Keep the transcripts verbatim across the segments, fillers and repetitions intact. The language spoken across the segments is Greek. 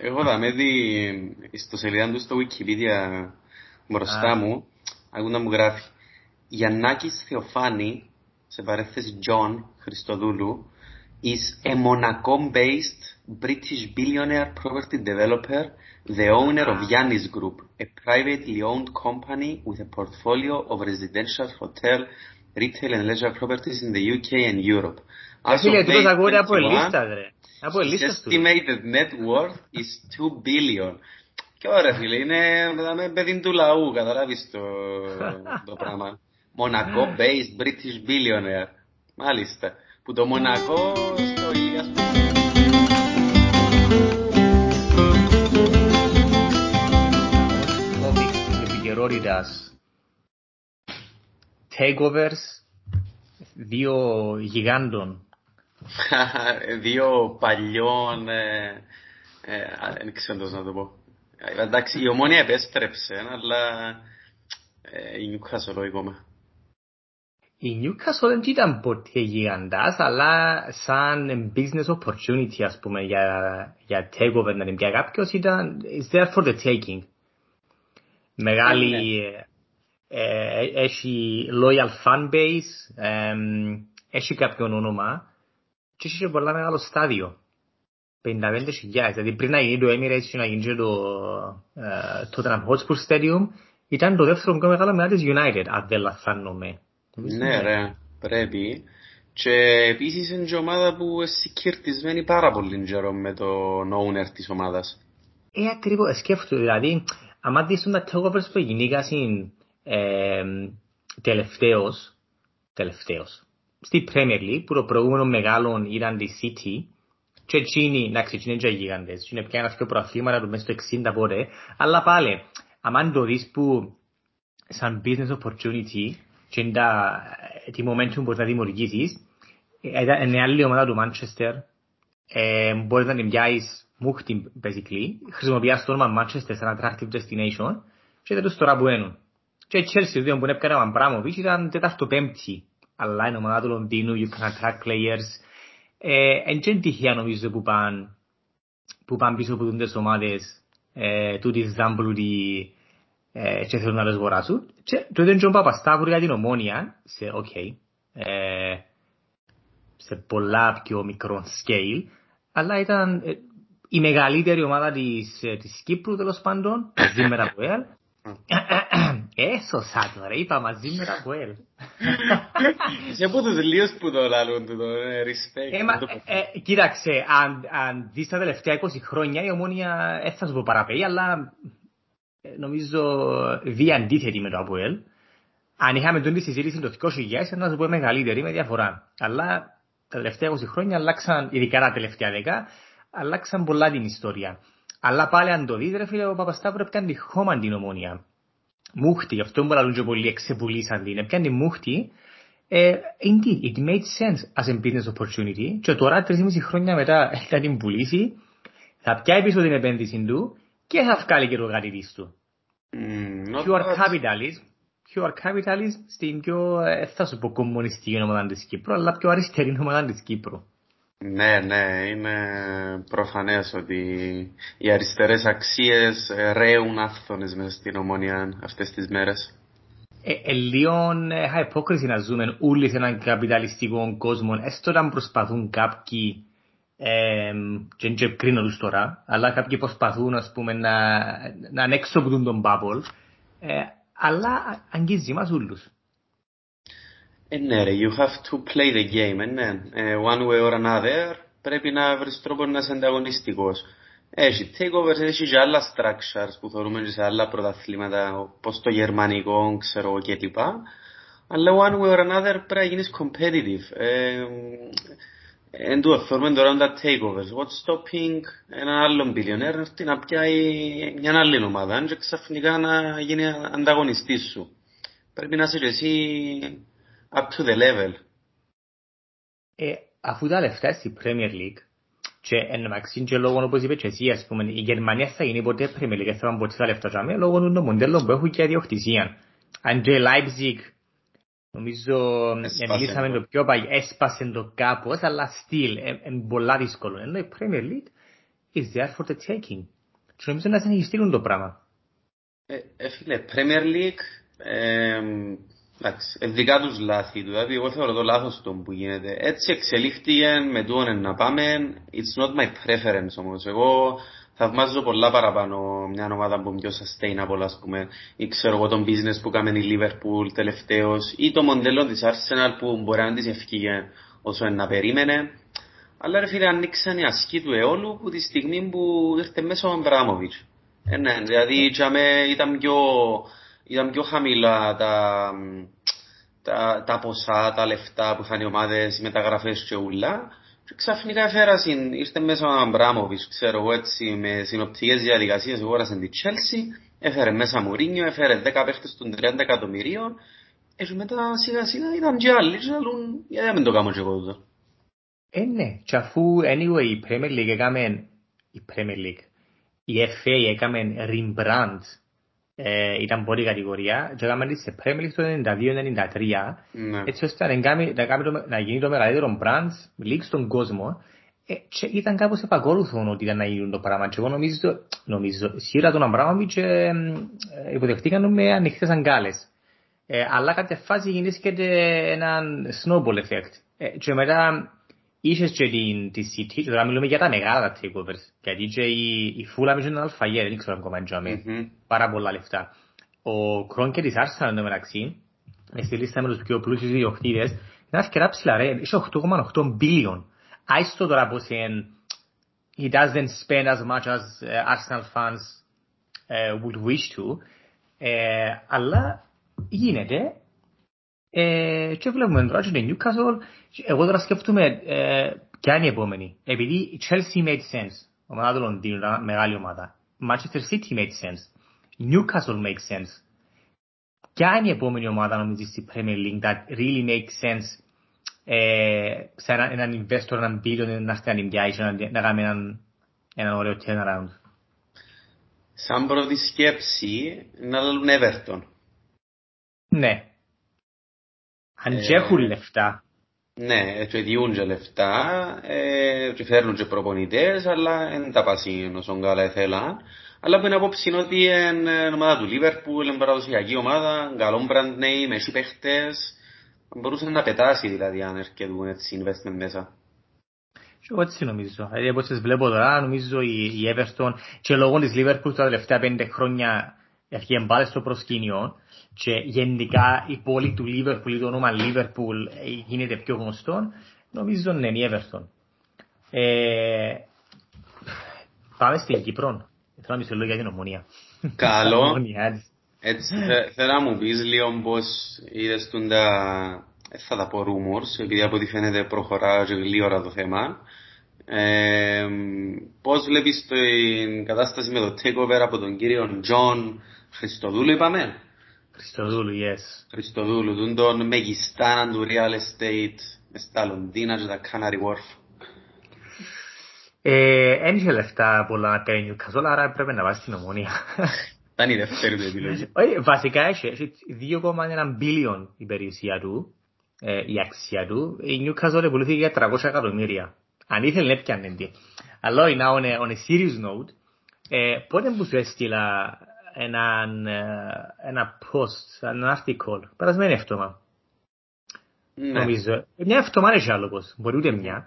εγώ θα με δει στο σελίδα του στο Wikipedia μπροστά μου, ακού να μου γράφει Γιαννάκης Θεοφάνη, σε παρέθεση John Χριστοδούλου, is a Monaco-based British billionaire property developer, the owner of Yianis Group, a privately owned company with a portfolio of residential, hotel, retail and leisure properties in the U K and Europe. Φίλε, τούτος ακούγεται από ελίστα, ρε. Από ελίστας του. Estimated net worth is two billion. Και ωραία, φίλε, είναι παιδί του λαού, καταλάβεις το πράγμα. Monaco-based British billionaire. Μάλιστα. Που το Μονακό στο Ηλίας. Topics της επικαιρότητας. Takeovers δύο γιγάντων. Δύο παλιών, ε, ε, δεν ξέρω να το πω. Εντάξει, η Ομόνια επέστρεψε, αλλά ε, η Newcastle ακόμα. Η Newcastle δεν ήταν ποτέ γιγαντάς, αλλά σαν business opportunity, ας πούμε, για, για takeover να την πια κάποιος, ήταν it's there for the taking. Μεγάλη... Yeah, yeah. Ε, έχει loyal fan base, ε, έχει κάποιον όνομα και έχει πολλά μεγάλο στάδιο, πενήντα πέντε χιλιάδες, δηλαδή πριν να γίνει το Emirates να γίνει το Tottenham Hotspur Stadium, ήταν το δεύτερο πιο μεγάλο μετά της United, αν δεν λαθάνομαι. Ναι ρε, πρέπει. Και επίσης είναι και ομάδα που συγκυρτισμένη πάρα πολύ γερό με τον owner της ομάδας. Ε, ακριβώς, σκέφτομαι, δηλαδή άμα δεις τα takeovers που γινήκασαν Ε, τελευταίος, τελευταίος στη Premier League, που το προηγούμενο μεγάλο ήταν τη City και εκείνοι, να ξεκινούν και γίγαντες, εκείνοι πια ένα πιο προαθλήματα του μέσα στο εξήντα πότε, αλλά πάλι αν το δεις που σαν business opportunity και τα, τη momentum μπορείς να δημιουργήσεις, είναι άλλη ομάδα του Manchester, ε, μπορείς να την πιάσεις μούχτη, basically χρησιμοποιάς το όνομα Manchester σαν attractive destination και τέλος τώρα που ένουν. Και η Chelsea δύο που έπαιρνε ο Αμπράμοβιτς ήταν τέταρτο-πέμπτη. Αλλά η ομάδα του Λονδίνου, you can attract players. Εν και τυχαία νομίζω που πάνε πίσω από τις ομάδες του της Ζάμπλουτη και θέλουν να τους αγοράσουν. Και το ήταν και ο Παπασταύρου για την Ομόνια, σε πολλά πιο μικρό scale. Αλλά ήταν η μεγαλύτερη ομάδα της Κύπρου τέλος πάντων, μαζί με τα ΑΠΟΕΛ. Έσωσα τώρα, είπα μαζί με τα ΑΠΟΕΛ. Σε πού τους λίους που το λάλλουν του, respect. Κοίταξε, αν δεις τα τελευταία είκοσι χρόνια η Ομόνια θα σου πω παραπέει, αλλά νομίζω δύο αντίθετη με το ΑΠΟΕΛ. Αν είχαμε τον τη συζήτηση το δικό σου υγιάς, θα σου πω μεγαλύτερη με διαφορά. Αλλά τα τελευταία είκοσι χρόνια αλλάξαν, ειδικά τα τελευταία δέκα, αλλάξαν πολλά την ιστορία. Αλλά πάλι αν το δείτε, ρε φίλε, ο Παπασταύρου έπιαν τη χώμαν την Ομόνια. Μούχτη, γι' αυτό μπορούν και πολλοί εξεπουλήσαν την. Έπιαν τη μούχτη. Ε, indeed, it made sense as a business opportunity. Και τώρα, τρεις και μισή χρόνια μετά, θα την πουλήσει, θα πιάει πίσω την επένδυση του και θα βγάλει και το γάτι της του. Mm, pure capitalist. Pure capitalist στην πιο, θα σου πω, κομμουνιστική ομάδα της Κύπρου, αλλά πιο αριστερή ομάδα της Κύπρου. Ναι, ναι, είναι προφανές ότι οι αριστερές αξίες ρέουν άφθονες μέσα στην Ομόνια αυτές τις μέρες. Ε, ε, Λίον, είχα υπόκριση να ζούμε όλοι σε έναν καπιταλιστικό κόσμο, έστω να προσπαθούν κάποιοι, ε, και δεν κρίνω τους τώρα, αλλά κάποιοι προσπαθούν ας πούμε, να, να ανέξοπτουν τον bubble, ε, αλλά αγγίζει μας όλους. Ναι, you have to play the game, ναι. One way or another, πρέπει να βρεις τρόπο να είσαι ανταγωνιστικός. Έχει takeovers, έχει και άλλα structures που θεωρούμε και σε άλλα πρωταθλήματα, όπως το γερμανικό, ξέρω και λοιπά. Αλλά one way or another πρέπει να γίνεις competitive. Εν τούτο, θεωρούμε τώρα τα takeovers. What's stopping έναν άλλον billionaire να πιάει μια άλλη ομάδα και ξαφνικά να γίνει ανταγωνιστής σου. Πρέπει να είσαι και εσύ... up to the level. Ε, αφού τα λεφτά στη Premier League και εν μαξίν και λόγω όπως είπε και εσύ, ας πούμε, η Γερμανία θα γίνει ποτέ Premier League, θα ποτέ τα λεφτά και λόγω των μοντέλων που έχουν και αδιοκτησία. Αν και η Leipzig, νομίζω, μιλήσαμε το πιο πάει, έσπασε το κάπως, αλλά still, είναι πολλά δύσκολο. Ενώ η Premier League is there for the taking. Και νομίζω να συνεχιστήρουν το πράγμα. Ε, φίλε, Premier League, ε, εντάξει, δικά τους λάθη του, δηλαδή, εγώ θεωρώ το λάθος του που γίνεται. Έτσι εξελίχθηκε, με τούτο να πάμε, it's not my preference όμως. Εγώ θαυμάζω πολλά παραπάνω μια ομάδα που είναι πιο sustainable, ας πούμε, ή ξέρω εγώ τον business που κάμεν η Liverpool τελευταίος, ή το μοντέλο της Arsenal που μπορεί να της ευκήγε όσο να περίμενε. Αλλά ρε φίλε, ανοίξαν οι ασκοί του αιώλου που τη στιγμή που ήρθε μέσα ο Αμπράμοβιτς. Ε, ναι, δηλαδή ήταν πιο, ήταν πιο χαμηλά τα, τα, τα ποσά, τα λεφτά που είχαν οι ομάδες, οι μεταγραφές και ούλα. Και ξαφνικά έφερασαν, ήρθε μέσα ο Αμπράμοβιτς, ξέρω εγώ έτσι, με συνοπτικές διαδικασίες, αγόρασαν τη Chelsea, έφερε μέσα Μουρίνιο, έφερε δέκα παίχτες των τριάντα εκατομμυρίων. Έτσι μετά σιγά σιγά ήταν και άλλοι, και άλλοι, γιατί δεν το κάνω και εγώ εδώ. Ε, ναι, και αφού anyway, η Premier League έκαμε, η Premier League, η εφ έι έκαμε rebrand, ε, ήταν πολύ κατηγορία, και έκαμε σε Premier League το ενενήντα δύο ενενήντα τρία, ναι. Έτσι ώστε να, έκαμε, να, έκαμε το, να γίνει το μεγαλύτερο brand league στον κόσμο, ε, και ήταν κάπως επακόλουθον ότι ήταν να γίνουν το πράγμα, και εγώ νομίζω, νομίζω σίγουρα τον Αμπράμοβιτς ε, ε, ε, υποδεχτήκαν με ανοιχτές αγκάλες, ε, αλλά κάποια φάση γεννήθηκε έναν snowball effect, ε, και μετά... Είχες και τη City, τώρα μιλούμε για τα μεγάλα takeovers, γιατί και η Fulham είναι αλφαγέρ, δεν ξέρω ακόμα εντιαμε, πάρα πολλά λεφτά. Ο Κρόνκερ της Arsenal είναι μεταξύ, στη λίστα με τους πιο πλούσιους διοκτήτες, είναι αρκετά ψηλά ρε, είχε οκτώ κόμμα οκτώ μπίλιον. Άιστο τώρα πως είναι, he doesn't spend as much as Arsenal fans would wish to, αλλά γίνεται. Ε, και βλέπουμε τώρα και την Newcastle. Εγώ τώρα σκέφτομαι ε, ποια είναι η επόμενη. Επειδή η Chelsea made sense, ομάδα του Λονδίνου, ήταν μεγάλη ομάδα. Manchester City made sense, Newcastle made sense. Ποια είναι η επόμενη ομάδα νομίζεις στη Premier League that really makes sense ε, σε ένα, έναν investor, έναν billion, να έρθει να νιμιάει και να, να κάνει έναν, έναν ωραίο turnaround. Σαν πρώτη σκέψη να λέμε Everton. Ναι. Αν και έχουν λεφτά. Ναι, και διούν και λεφτά, ε, και φέρνουν και προπονητές, αλλά δεν τα πασίνουν όσον καλά ήθελαν. Αλλά που είναι απόψη είναι ότι είναι ομάδα του Λίβερπουλ, είναι παραδοσιακή ομάδα, καλό brand name, έχει παίχτες. Μπορούσαν να πετάσει δηλαδή αν έρχεται έτσι investment μέσα. Και εγώ έτσι νομίζω. Δηλαδή όπως σας βλέπω τώρα, νομίζω η Everton και λόγω της Λίβερπουλ τα τελευταία πέντε χρόνια έρχεται πάλι στο προσκήνιο. Και γενικά η πόλη του Λίβερπουλ, το όνομα Λίβερπουλ γίνεται πιο γνωστό, νομίζω είναι η Everton. Ε, πάμε στην Κύπρο. Θέλω να μιλήσω λίγο για την Ομονία. Καλό. Έτσι, θέλω να μου πεις λίγο πώς είδες τούντα, θα τα πω rumors, επειδή από ό,τι φαίνεται προχωρά γλύωρα το θέμα. Ε, πώς βλέπεις την κατάσταση με το takeover από τον κύριο John Χριστοδούλου, είπαμε. Χριστοδούλου, yes. Χριστοδούλου, τον τον μεγιστάναν του real estate μες στα Λονδίνα και τα Canary Wharf. Εν είχε λεφτά πολλά να παίρνει ο Newcastle, άρα πρέπει να βάζει την Ομονία. Ήταν η δεύτερη του επιλογή. Βασικά είχε δύο κόμμα ένα μπίλιον η περιουσία του, η αξία του. Η Newcastle επουλήθηκε για τριακόσια εκατομμύρια. Αν ήθελε να έπιανε τι. Αλλά on a serious note, πότε που σου έστειλα έναν, ένα post, ένα article, περασμένη εβδομάδα. Ναι. Νομίζω. Μια εβδομάδα είναι άλλος, μπορεί ούτε μια.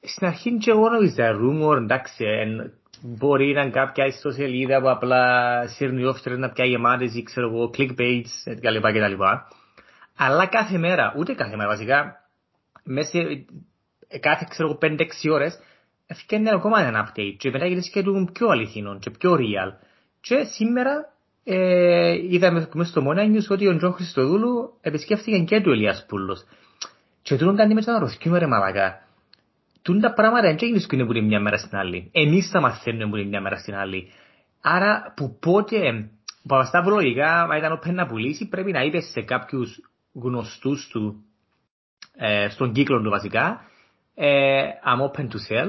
Στην αρχή και εγώ νόμιζα rumor, εντάξει, εν, μπορεί να είναι κάποια ιστοσελίδα που απλά σύρνει όφτερες να πια γεμάτες ή ξέρω εγώ, clickbaits κτλ. κτλ. Αλλά κάθε μέρα, ούτε κάθε μέρα βασικά, μέσα κάθε ξέρω εγώ πέντε έξι ώρες, έφυγε ακόμα ένα update και μετά γίνεται και του πιο αληθινών και πιο real. Και σήμερα ε, είδαμε μέσα στο Μόνα Νιους ότι ο Τζον Χριστοδούλου επισκέφθηκε και του Ελίας Πούλος. Και τούτον κάνει μετά να ρωσκούμε ρε μαλακά. Τούν τα πράγματα και γίνουν που είναι μια μέρα στην άλλη. Εμείς τα μαθαίνουμε που είναι μια μέρα στην άλλη. Άρα που πότε ο Παπασταύρου λιγά ήταν όπεν να πουλήσει πρέπει να είπε σε κάποιους γνωστούς του, ε, στον κύκλο του βασικά, ε, I'm open to sell,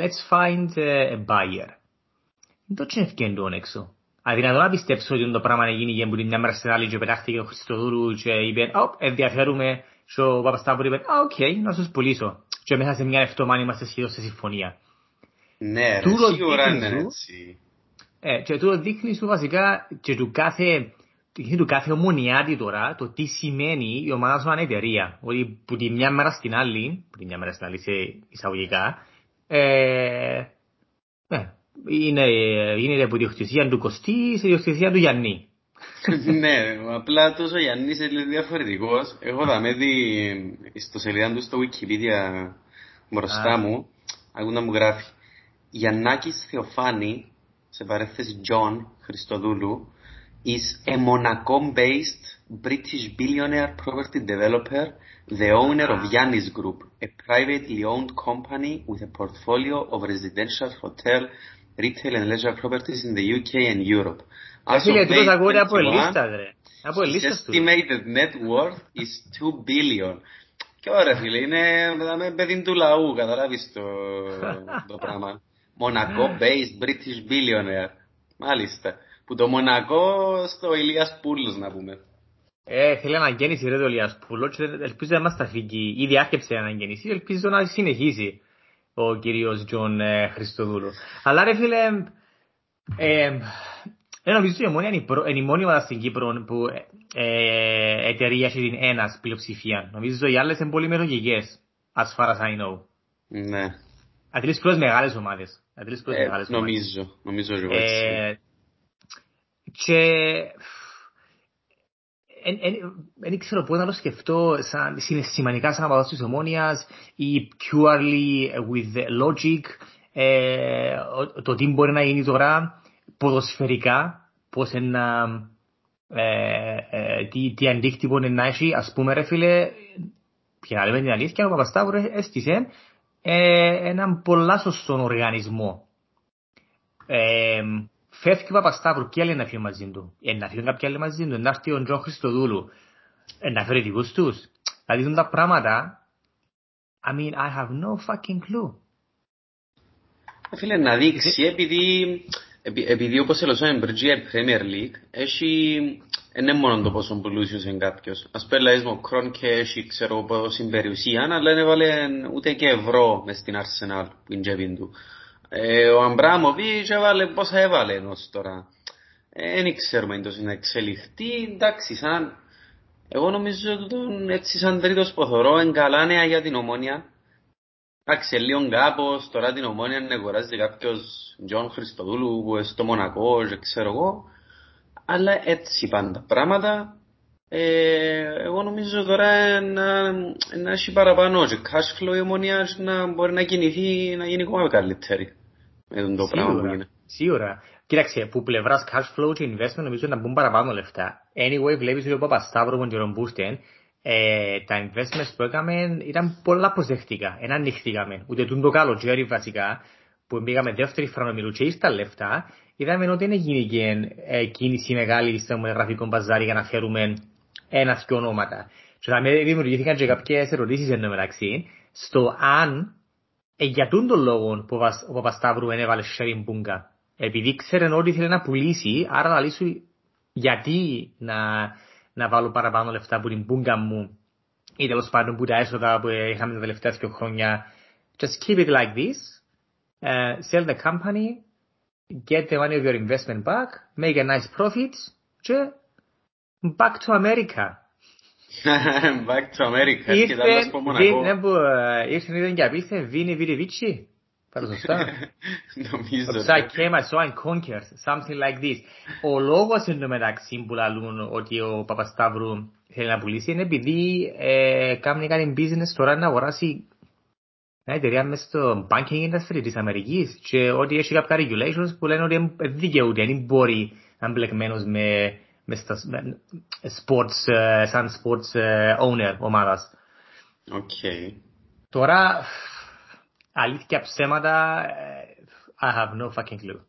let's find a buyer. Δεν το έφυγε τον έξω. Αδυνατό να πιστέψω ότι το πράγμα έγινε για μια μέρα στην άλλη και πετάχθηκε ο Χριστοδούλου και είπε «Ωπ, ενδιαφέρουμε» και ο Παπασταύρου είπε «Α, οκ, να σας πουλήσω». Και μέσα σε μια εβδομάδα είμαστε σχεδόν σε συμφωνία. Ναι, του ρε, σίγουρα είναι σου, έτσι. Ε, και του δείχνει σου βασικά και του κάθε, του κάθε ομονιάτη τώρα το τι σημαίνει η ομάδα σου σαν εταιρεία. Ότι που τη μια μέρα στην άλλη, που τη μια μέρα στην άλλη σε εισαγωγικά, ε, ναι, είναι, γίνεται από τη διοκτησία του Κωστή σε διοκτησία του Γιάννη. Ναι, απλά τόσο ο Γιάννης είναι διαφορετικός. Εγώ θα με δει στο σελίδα του στο Wikipedia μπροστά μου, ακούω να μου γράφει Γιαννάκης Θεοφάνη, σε παρέθεση John Χριστοδούλου, is a Monaco-based British billionaire property developer, the owner of Yianis Group, a privately owned company with a portfolio of residential, hotel, retail and leisure properties in the U K and Europe. As of May twenty-first, his estimated net worth is two billion. Και ωραία φίλε, είναι παιδί του λαού, καταλάβεις το, το πράγμα. Μονακό based British billionaire. Μάλιστα. Που το Μονακό στο Ηλίας Πούλος να πούμε. Ε, θέλει αναγέννηση ρε το Ηλίας Πούλος και ελπίζω να μας τα φύγει. Ήδη άρχεψε αναγέννηση, ελπίζω να συνεχίσει ο κύριος Τζον ε, Χριστοδούλου. Αλλά ρε φίλε, ε, ε, ε, νομίζω ότι η Ομόνια είναι η μόνη ομάδα στην Κύπρο που ε, ε, εταιρεία έχει την ένας πλειοψηφία. Νομίζω οι άλλες είναι πολύ μερογικές, as far as I know. Ναι. Ατρεις προς μεγάλες ομάδες. Ατρεις προς ε, μεγάλες νομίζω, ομάδες. Νομίζω, νομίζω εγώ έτσι. Ε, και δεν ξέρω πού να το σκεφτώ σαν, συναισθηματικά σαν απαντός της Ομόνιας ή purely with logic ε, το τι μπορεί να γίνει τώρα ποδοσφαιρικά πώς ένα ε, ε, τι, τι αντίκτυπο είναι να έχει ας πούμε ρε φίλε πια να λέμε την αλήθεια ο Παπασταύρου έστησε ε, έναν πολλά σωστόν οργανισμό ε, φεύγει ο Παπασταύρου, ποιοι άλλοι είναι να φύγουν μαζί του. Είναι να φύγουν κάποιοι άλλοι μαζί του, είναι να έρθει ο Τζον Χριστοδούλου. Είναι να φέρει δικούς τους. Δηλαδή δουν τα πράγματα. I mean, I have no fucking clue. Φίλε, να δείξει, επειδή, επειδή όπως ελωσόν είναι η Premier League, έχει, είναι μόνο το πόσο πλούσιος είναι κάποιος. Ας πέλα ο Κρόνκε έχει, ξέρω πώς είναι περιουσία, αλλά δεν έβαλε ούτε και ευρώ μες στην Arsenal που είναι τσέπιν του. Ε, ο Αμπράμοβιτς έβαλε πόσα έβαλε ενός τώρα. Δεν ε, ξέρουμε εντός να εξελιχθεί. Εντάξει, σαν... εγώ νομίζω ότι τον έτσι σαν τρίτος ποθωρό είναι καλά νέα για την Ομόνια. Εντάξει, λίγο κάπως τώρα την Ομόνια να αγοράζει κάποιος Τζον Χριστοδούλου που στο Μονακό και ξέρω εγώ. Αλλά έτσι πάντα πράγματα. Ε, εγώ νομίζω τώρα να, να έχει παραπάνω και cash flow η Ομόνια να μπορεί να κινηθεί να γίνει ακόμα καλύτερη. Το σίγουρα, σίγουρα. Κοίταξε, που πλευράς cash flow και investment νομίζω να μπουν παραπάνω λεφτά. Anyway, βλέπεις ότι ο Παπασταύρου και ο Ρομπούστεν ε, τα investments που έκαμε ήταν πολλά προσδεκτικά. Εν ανοιχθήκαμε. Ούτε το καλό Jerry βασικά που πήγαμε δεύτερη φρανομιλού και ίστα λεφτά είδαμε ότι δεν έγινε ε, κίνηση μεγάλη στο μονογραφικό μπαζάρι για να φέρουμε ένας και ονόματα. Και θα με δημιουργήθηκαν και κάποιες ερωτήσεις εν τω μεταξύ στο αν ε, για τον λόγο που ο Παπασταύρου ενέβαλε sharing bunga. Επειδή ξέρουν ότι ήθελε να πουλήσει, άρα να λύσουν γιατί να, να βάλω παραπάνω λεφτά από την bunga μου ή τέλος πάντων που τα έσοδα που είχαμε τα τελευταία δύο χρόνια. Just keep it like this, uh, sell the company, get the money of your investment back, make a nice profit και back to America. Back to America. Ήρθεν είδαν και απήλθε Βίνι Βιριβίτσι. Πάρα σωστά. Νομίζω. I came, I saw and conquered. Something like this. Ο λόγος εν τω μεταξύ που λαλούν ότι ο Παπασταύρου θέλει να πουλήσει είναι επειδή κάνει κάτι business τώρα να αγοράσει μια εταιρεία μέσα στο banking industry της Αμερικής και ότι έχει κάποια regulations που λένε ότι δικαιούται, δεν μπορεί να είναι μπλεκμένος με sports, uh, σαν sports uh, owner ομάδας. Okay. Τώρα, αλήθεια ψέματα, I have no fucking clue.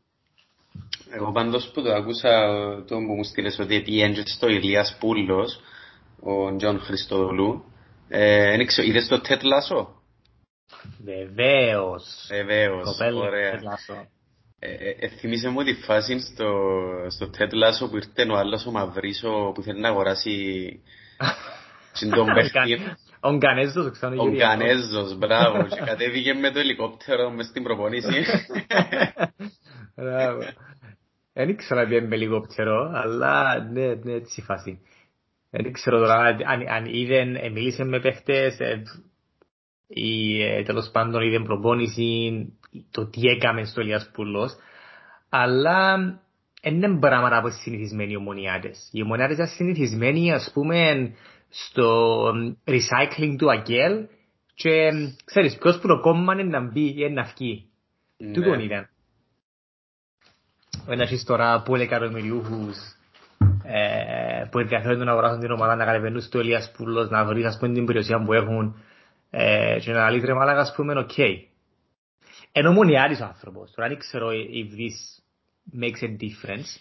Εγώ πάντως που το ακούσα, το που μου στείλες ότι επήγαινε στο Ηλίας Πούλος, ο Τζον Χριστοδούλου, ε, είδες το Ted Lasso? Βεβαίως. Βεβαίως, ωραία. Ε, θυμίσαι μου τη φάση στο, στο Ted Lasso που ήρθε ο άλλος ο Μαυρίσο που θέλει να αγοράσει συντομπέχτη. Ο Γκανέζος, ξαναγυρίζει. Ο Γκανέζος, μπράβο. Και κατέβηκε με το ελικόπτερο μες στην προπονήση. Μπράβο. Δεν ήξερα να πιέμε με ελικόπτερο, αλλά ναι, ναι, έτσι η φάση. Δεν ξέρω τώρα αν είδε, μίλησε με παίχτες, ή τέλος πάντων είδε προπόνηση, το τι έκαμε στο Ελιάς Πουλός. Αλλά είναι πράγματα από συνηθισμένοι οι ομονιάτες. Οι ομονιάτες είναι συνηθισμένοι, ας πούμε, στο recycling του Αγγέλ και ξέρεις ποιος προκόμμανε να μπει ή να βγει. Ναι. Τούτον ήταν. Ένα έχεις τώρα πολύ εκατομμυριούχους ε, που ενδιαφέρονται να αγοράσουν την ομάδα, να κατεβαίνουν στο Ελιάς Πουλός, να βρεις ας πούμε την περιουσία που έχουν ε, και να λύτρε μάλακα ας πούμε οκ. Okay. Ενώ ομονιάτης ο άνθρωπος. Τώρα δεν ξέρω if this makes a difference.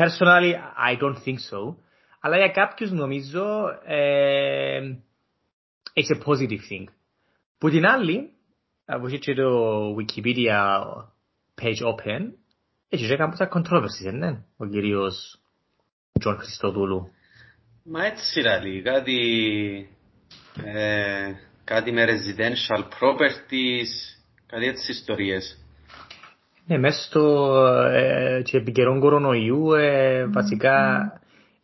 Personally, I don't think so. Αλλά για κάποιους νομίζω ε, it's a positive thing. Που την άλλη, από και το Wikipedia page open, έτσι και κάποια controversies, ναι, ο κύριος John Christodoulou. Μα έτσι ραλί, κάτι, ε, κάτι με residential properties, κάτι έτσι ιστορίες. Ναι, μέσα στο ε, και επί καιρών κορονοϊού, ε, βασικά... Mm.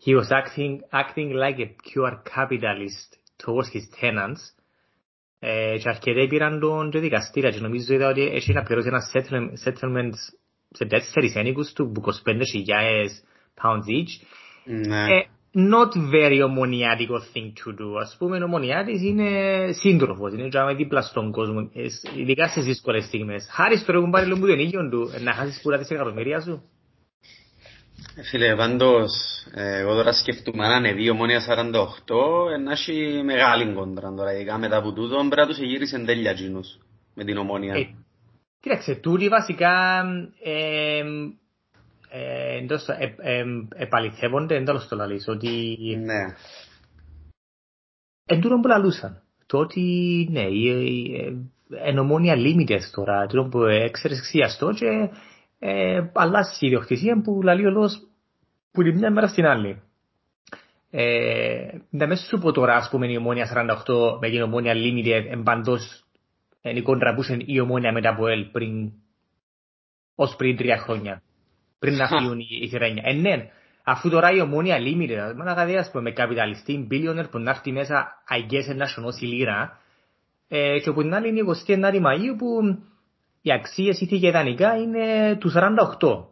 He was acting, acting like a pure capitalist towards his tenants. Ε, και αρκετοί πήραν τον και δικαστήρα και νομίζω είδα ότι έχει να πληρώσει ένα settlement, settlement σε τέσσερις ένικους του που είκοσι πέντε χιλιάδες pounds each. Ναι. Ε, not very ομονιάτικο thing to do. Ας πούμε, ο ομονιάτης είναι σύντροφος, είναι και άμα δίπλα στον κόσμο, ειδικά στις δύσκολες στιγμές. Χάρη στο ρόγουν πάρει λόγω του ενίγιον του, να χάσεις πουλά της εκατομμυρίας σου. Φίλε, πάντως, εγώ τώρα σκεφτούμε αν ανεβεί Ομόνια σαράντα οκτώ, εν να έχει μεγάλη κόντρα τώρα, ειδικά μετά από τούτον, πρέπει να τους εγύρισε τέλεια τζίνους με την Ομόνια. Ε, κοίταξε, τούτοι βασικά ε, ε, εντός, ε, ε, επαληθεύονται, εντός το λαλείς, ότι... Ναι. Εν τούτον που λαλούσαν, το ότι, ναι, εν Ομόνια λίμιτες τώρα, τούτον που έξερες ξιαστό και... Ε, αλλάζει η ιδιοκτησία που λαλεί ο λόγος που τη μια μέρα στην άλλη. Ε, να μέσα σου πω τώρα, ας πούμε, η Ομόνια σαράντα οκτώ με την Ομόνια Limited εμπαντός εν η κόντρα που είσαι η Ομόνια με τα ΑΠΟΕΛ πριν, ως πριν τρία χρόνια. Πριν να φύγουν οι θηρένια. Ε, ναι, αφού τώρα η Ομόνια Limited, μάνα καδέα, ας πούμε, με καπιταλιστή, billionaire που να έρθει μέσα, I guess, να σωνώσει λίρα. Ε, και από την άλλη είναι η εικοστή ένατη Μαΐου που... Οι αξίες ήθη και ιδανικά είναι του σαράντα οκτώ.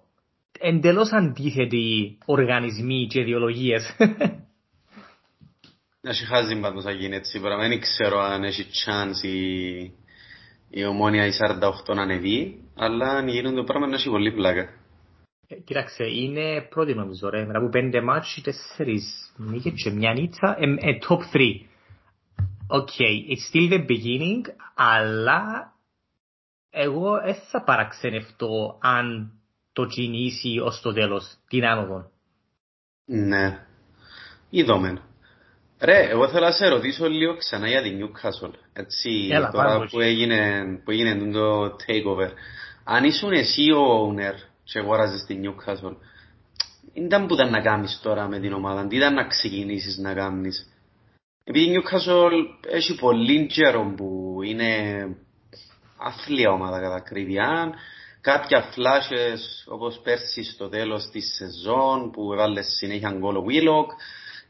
Εντελώς αντίθετοι οργανισμοί και ιδεολογίες. Να σου χάζει πάντως να γίνει έτσι. Δεν ξέρω αν έχει chance η, η Ομόνια η σαράντα οκτώ να ανεβεί, αλλά αν γίνονται το πράγμα να έχει πολύ πλάκα. Ε, κοίταξε, είναι πρώτη νομίζω. Ρε. Μετά από πέντε μάτσοι, τέσσερις νίκες και μια νίτσα, ε, ε, top three. Okay, it's still the beginning, αλλά... Εγώ δεν θα παραξενευτώ αν το κινήσει ως το τέλος, την άνοδο. Ναι, είδομεν. Ρε, εγώ θέλω να σε ρωτήσω λίγο ξανά για την Newcastle. Έτσι, έλα, τώρα που έγινε, που έγινε το takeover. Αν ήσουν εσύ ο owner και αγόραζες την Newcastle, ήταν που ήταν να κάνεις τώρα με την ομάδα, τι ήταν να ξεκινήσεις να κάνεις. Επειδή η Newcastle έχει πολύ καιρό που είναι... Αθλία ομάδα κατά κρυβιάν, κάποια flashes όπως πέρσι στο τέλος της σεζόν που έβαλε συνέχεια γκολ ο Βίλοκ.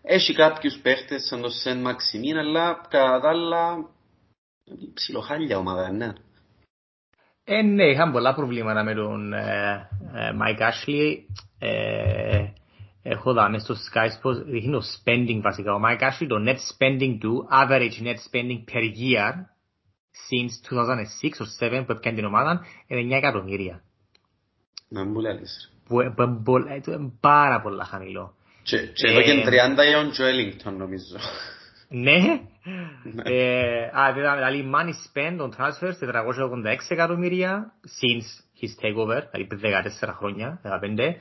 Έχει κάποιους παίχτες σαν το Σεν Μαξιμίν, αλλά κατά τα άλλα ψιλοχάλια ομάδα, ναι. Ε, ναι, είχαν πολλά προβλήματα με τον ε, ε, Μάικ Άσλι. Ε, έχω δάμε στο Sky Sports, δείχνει το spending βασικά. Ο Μάικ Άσλι, το net spending του, average net spending per year, since two thousand six or seven που έπιαν την ομάδα είναι εννιά εκατομμύρια. Να μου λες. Πάρα πολλά χαμηλό. Και εδώ και τριάντα για τον Έλιγκτον νομίζω. Ναι. Α, δηλαδή money spent on transfers τετρακόσια ογδόντα έξι εκατομμύρια since his takeover, δηλαδή δεκατέσσερα χρόνια, δεκαπέντε.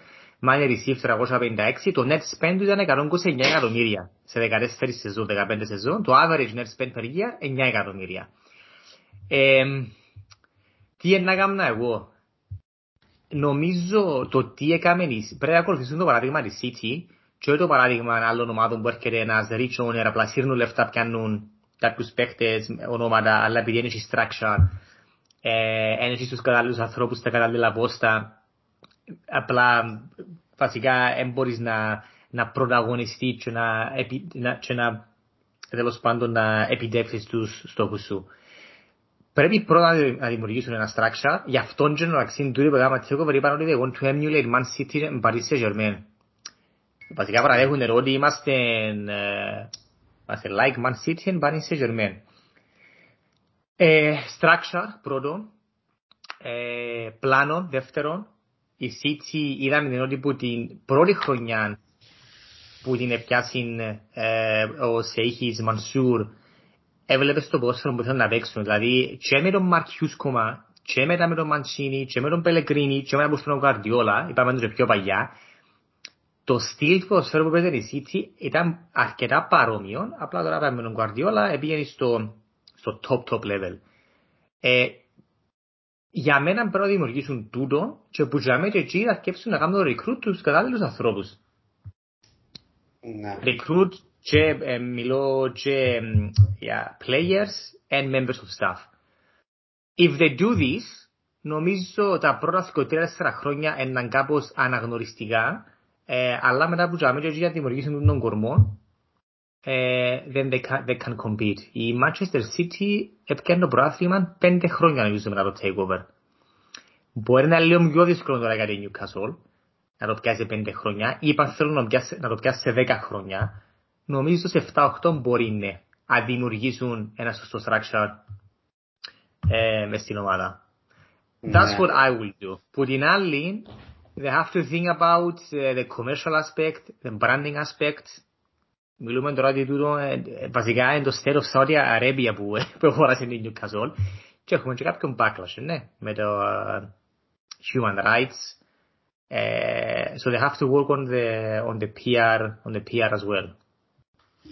Money received τριακόσια πενήντα έξι. Το net spend ήταν εκατόν είκοσι εννιά εκατομμύρια σε δεκατέσσερα σεζόν, δεκαπέντε σεζόν. Το average net spend per year εννιά εκατομμύρια. Ε, τι είναι να κάνω εγώ. Νομίζω το τι έκαμε πρέπει να ακολουθήσουν το παράδειγμα της City και το παράδειγμα άλλων ομάδων που έρχεται ένας rich owner απλά σύρνουν λεφτά πιάνουν κάποιους παίκτες, ονόματα, αλλά επειδή είναι η structure, είναι στους κατάλληλους ανθρώπους, τα κατάλληλα πόστα, απλά βασικά δεν μπορείς να, να πρωταγωνιστείς και να, και να τέλος πάντων να επιτεύξεις τους στόχους σου. Πρέπει πρώτα να δημιουργήσουν ένα structure, γι' αυτόν και να αξίνουν τούτοι που έκαναν τη Θεοκοβερή πάνω ότι they want to emulate Man City and Paris Saint-Germain. Βασικά παραδέχονται ότι είμαστε like Man City and Paris Saint-Germain. Structure πρώτον, πλάνο δεύτερον, η City είδαν την ότι που την πρώτη χρονιά που την έπιασαν ο Σεϊχής Μανσούρ έβλεπες το ποδόσφαιρο που θέλουν να παίξουν. Δηλαδή και με τον Μαρκιούς Κομά, και μετά με τον Μαντσίνι, και με τον Πελεκρίνι, και μετά με τον Γκαρδιόλα, είπαμε τους πιο παλιά, το στυλ του ποδόσφαιρου που παίζεται η City ήταν αρκετά παρόμοιο, απλά τώρα με τον Γκαρδιόλα πήγαινε στο, στο top top level. Ε, για μένα πρέπει να δημιουργήσουν τούτο και που για μένα και εκεί θα σκέψουν να κάνουν recruit τους κατάλληλους ανθρώπους. Yeah. Recruit και ε, μιλώ και yeah, players and members of staff. If they do this, νομίζω τα πρώτα δυο τέσσερα χρόνια είναι κάπως αναγνωριστικά, ε, αλλά μετά που για μένα και για δημιουργήσουν τον κορμό, ε, then they can, they can compete. Η Manchester City έπαιρνε το προάθλημα πέντε χρόνια νομίζω μετά το takeover. Μπορεί να είναι λίγο πιο δύσκολο τώρα για την Newcastle, να το πιάσει πέντε χρόνια, ή είπαν θέλουν να, να το πιάσει σε δέκα χρόνια. Νομίζω σε εφτά οκτώ μπορεί ναι, να δημιουργήσουν ένα σωστό structure ε, μες στην ομάδα. Yeah. That's what I will do. Που την άλλη, they have to think about uh, the commercial aspect, the branding aspect. Μιλούμε τώρα για τούτο, βασικά είναι το state of Saudi Arabia που προχώρασε την Newcastle και έχουμε και κάποιον backlash, ναι, με το uh, human rights. Uh, so they have to work on the, on the πι αρ, on the πι αρ as well.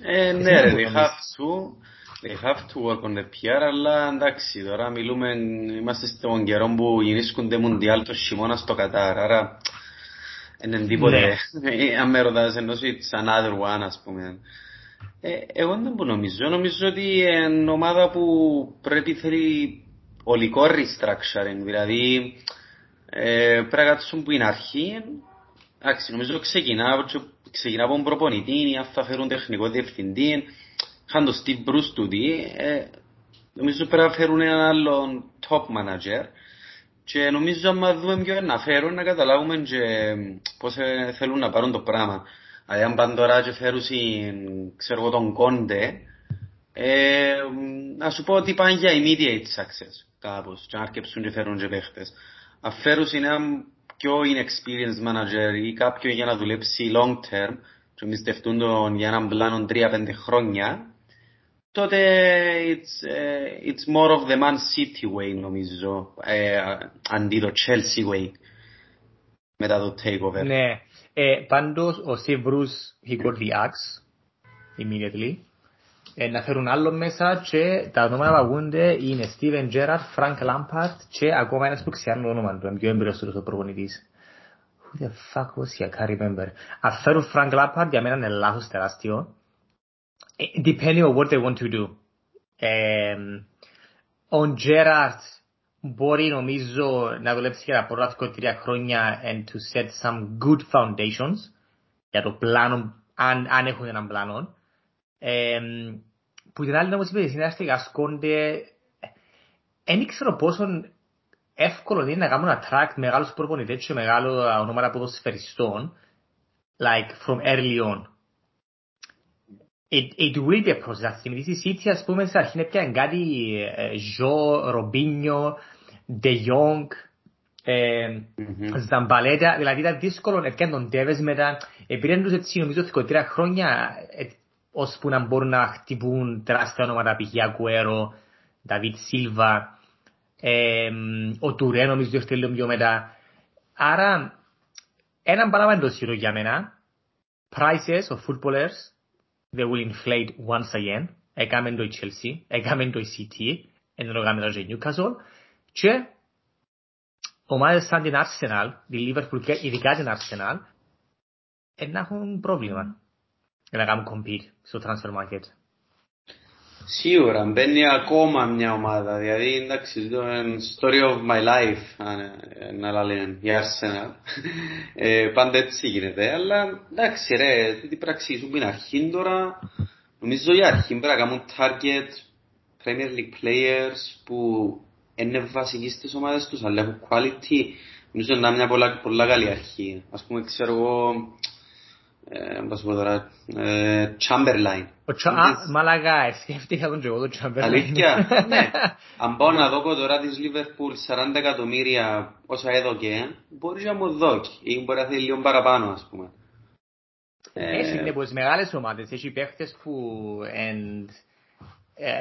Ε, ναι, they have to, they have to work on the πι αρ, αλλά εντάξει, τώρα μιλούμε, είμαστε στον καιρό που γυρίσκονται μουντιάλ το χειμώνα στο Κατάρ, άρα είναι τίποτε, αν με ρωτάς ενός it's another one, ας πούμε. Ε, εγώ δεν που νομίζω, νομίζω ότι είναι ομάδα που πρέπει θέλει ολικό restructuring, δηλαδή ε, πρέπει να κάτσουν που είναι αρχή, εντάξει, νομίζω ξεκινά, ξεκινά από τον προπονητή, αν θα φέρουν τεχνικό διευθυντή, είχαν τον Steve Bruce του δει, ε, νομίζω πρέπει να φέρουν έναν άλλον top manager και νομίζω άμα δούμε ποιο να φέρουν να καταλάβουμε και πώς ε, θέλουν να πάρουν το πράγμα. Δηλαδή αν πάνε τώρα και φέρουν ξέρω τον Κόντε, ε, να σου πω ότι πάνε για immediate success κάπως και να αρκεψούν και φέρουν και παίχτες. Αν φέρουν έναν πιο inexperienced manager ή κάποιον για να δουλέψει long term και εμπιστευτούν τον για έναν πλάνο τρία πέντε χρόνια, τότε it's, uh, it's more of the Man City way νομίζω, uh, αντί το Chelsea way μετά το takeover. Ναι, ε, πάντως ο Steve Bruce, he got the axe immediately. Ε, να φέρουν άλλο μέσα και τα ονόματα που αγούνται είναι Steven Gerrard, Frank Lampard και ακόμα ένας που ξέρουν το όνομα του, είναι πιο εμπειρός ο προπονητής. Who the fuck was he, I can't remember. Αν φέρουν Frank Lampard για μένα είναι λάθος τεράστιο. Depending on what they want to do. Ο Gerrard μπορεί νομίζω να δουλέψει για τα πρώτα τρία χρόνια and to set some good foundations για το πλάνο, αν, αν έχουν έναν πλάνο. Ε, που την άλλη όμως είπε οι συνεργαστές γασκόνται, δεν ξέρω πόσο εύκολο είναι να κάνουν attract μεγάλους προπονητές και μεγάλα ονόματα ποδοσφαιριστών like from early on. It, it will be a process. Θα θυμηθείς η City ας πούμε στην αρχή είναι πια κάτι Ζω, Ρομπίνιο, Ντε Γιόγκ, Ζαμπαλέτα, δηλαδή ήταν δύσκολο έπιαν τον Τέβες μετά, επειδή τους έτσι νομίζω τρία χρόνια ώσπου να μπορούν να χτυπούν τεράστια όνοματα π.χ. Ακουέρο, Νταβίτ Σίλβα, ε, ο Τουρέ νομίζω ότι λίγο πιο μετά. Άρα, έναν παράδειγμα είναι το σύρο για μένα. Prices of footballers, they will inflate once again. Έκαμε το η Chelsea, έκαμε το η City, ενώ έκαμε το η Newcastle. Και ομάδες σαν την Arsenal, τη Liverpool και ειδικά την Arsenal, να έχουν πρόβλημα. Να κάνουν compete στο transfer market. Σίγουρα, μπαίνει ακόμα μια ομάδα, δηλαδή εντάξει, το story of my life, να λένε, η Arsenal, ε, πάντα έτσι γίνεται, αλλά εντάξει ρε, την πράξη σου είναι αρχή τώρα, νομίζω η αρχή πρέπει να κάνουν target Premier League players που είναι βασικοί στις ομάδες τους, αλλά έχουν quality, νομίζω να είναι μια πολλά, πολλά καλή αρχή, ας πούμε ξέρω εγώ, Chamberlain. Μαλάκα, σκέφτηκα τον και εγώ τον Chamberlain. Αλήθεια, ναι. Αν πάω να δω τώρα της Liverpool σαράντα εκατομμύρια όσα έδωκε, μπορεί να μου δώσει ή μπορεί να θέλει λίγο παραπάνω, ας πούμε. Έχει πολλές μεγάλες ομάδες, έχει παίχτες που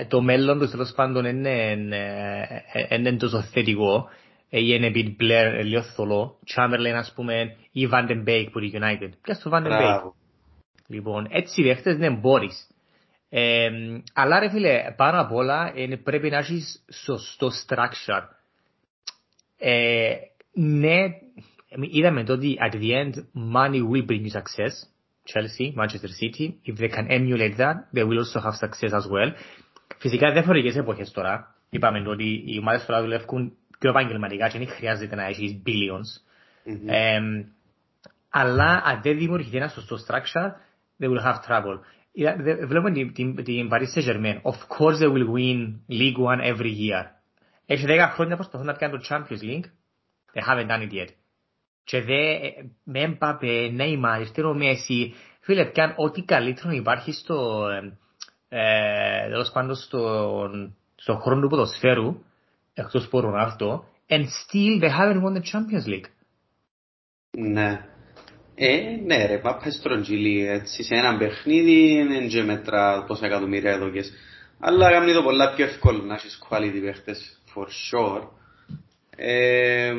το μέλλον τους τέλος πάντων είναι τόσο θετικό. Είναι Bill Blair, Λιόθολο, Chamberlain ας πούμε, ή Van den Beek που είναι United. Ποια στο Van den Beek. Λοιπόν, έτσι οι δέχτες δεν μπορείς. Ε, αλλά ρε φίλε, πάνω απ' όλα είναι, πρέπει να έχεις σωστό structure. Ε, ναι, είδαμε τότε ότι at the end, money will bring you success. Chelsea, Manchester City, if they can emulate that, they will also have success as well. Φυσικά διαφορετικές εποχές τώρα. Είπαμε ότι οι ομάδες τώρα δουλεύουν και επαγγελματικά και δεν χρειάζεται να έχεις billions. Mm-hmm. Ε, αλλά αν δεν δημιουργηθεί ένα σωστό structure, they will have trouble. Βλέπουμε την, την, την Paris Saint-Germain. Of course they will win League One every year. Έχει δέκα χρόνια προσπαθούν να πιάνουν το Champions League. They haven't done it yet. Και δε, με Μπαπέ, Νέιμαρ, Ριστέρο Μέση, φίλε, πιάνουν ό,τι καλύτερο υπάρχει στο, ε, τέλος πάντων στον στο χρόνο του ποδοσφαίρου, εκτός από Ρονάλντο, and still they haven't won the Champions League. Ναι. Ε, ναι ρε, πάπα στρογγυλή, έτσι σε έναν παιχνίδι δεν και μετρά τόσα εκατομμύρια έδωκες. Αλλά κάνει το πολλά πιο εύκολο να έχεις quality παίχτες, for sure. Ε,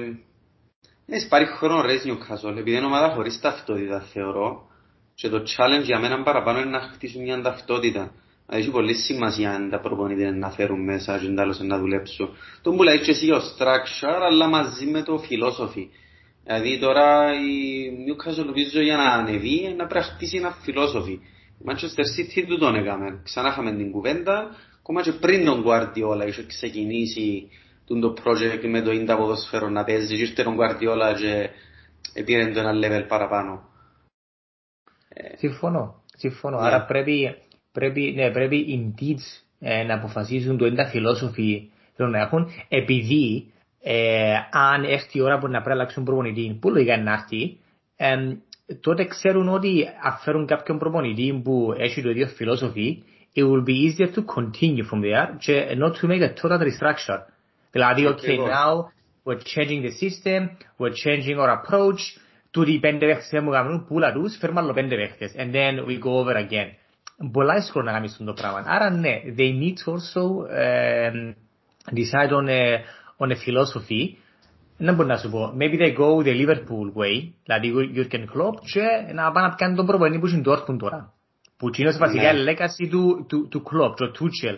ναι, σπάρει χρόνο ρε Newcastle, επειδή είναι ομάδα χωρίς ταυτότητα θεωρώ, και το challenge για μένα παραπάνω είναι να χτίσουν μια ταυτότητα. Έχει πολύ σημασία αν τα προπονείτε να φέρουν μέσα και να δουλέψουν. Τον που λέει και εσύ ο structure, αλλά μαζί με το philosophy. Δηλαδή τώρα η Newcastle νομίζω για να ανεβεί, να πρακτήσει ένα philosophy. Η Manchester City του τον έκαμε. Ξανά είχαμε την κουβέντα, ακόμα και πριν τον Guardiola, είχε ξεκινήσει το project με το ίντα ποδοσφαίρο να παίζει. Ήρθε τον Guardiola και πήρε το ένα level παραπάνω. Συμφωνώ. Συμφωνώ. Yeah. Άρα πρέπει... Πρέπει, ναι, πρέπει indeed ε, να αποφασίζουν το έντα φιλόσοφοι θέλουν να έχουν, επειδή ε, αν έρθει η ώρα που να πρέπει να αλλάξουν προπονητή, που λογικά να έρθει, ε, τότε ξέρουν ότι αν φέρουν κάποιον προπονητή που έχει το ίδιο φιλόσοφοι, it will be easier to continue from there και not to make a total restructure. Δηλαδή, okay, okay now we're changing the system, we're changing our approach, τούτοι οι πέντε παίχτες θέλουν να κάνουν πουλα τους, φέρουμε άλλο πέντε παίχτες, and then we go over again. Πολλά δύσκολο να γαμίσουν το πράγμα. Άρα ναι, they need to also um, decide on a, on a philosophy. Να μπορώ να σου πω, maybe they go the Liverpool way, δηλαδή Jurgen Klopp, και να πάνε να πιάνουν τον προπονητή που είναι Dortmund τώρα. Που είναι βασικά η legacy του, του, του Klopp, του Tuchel,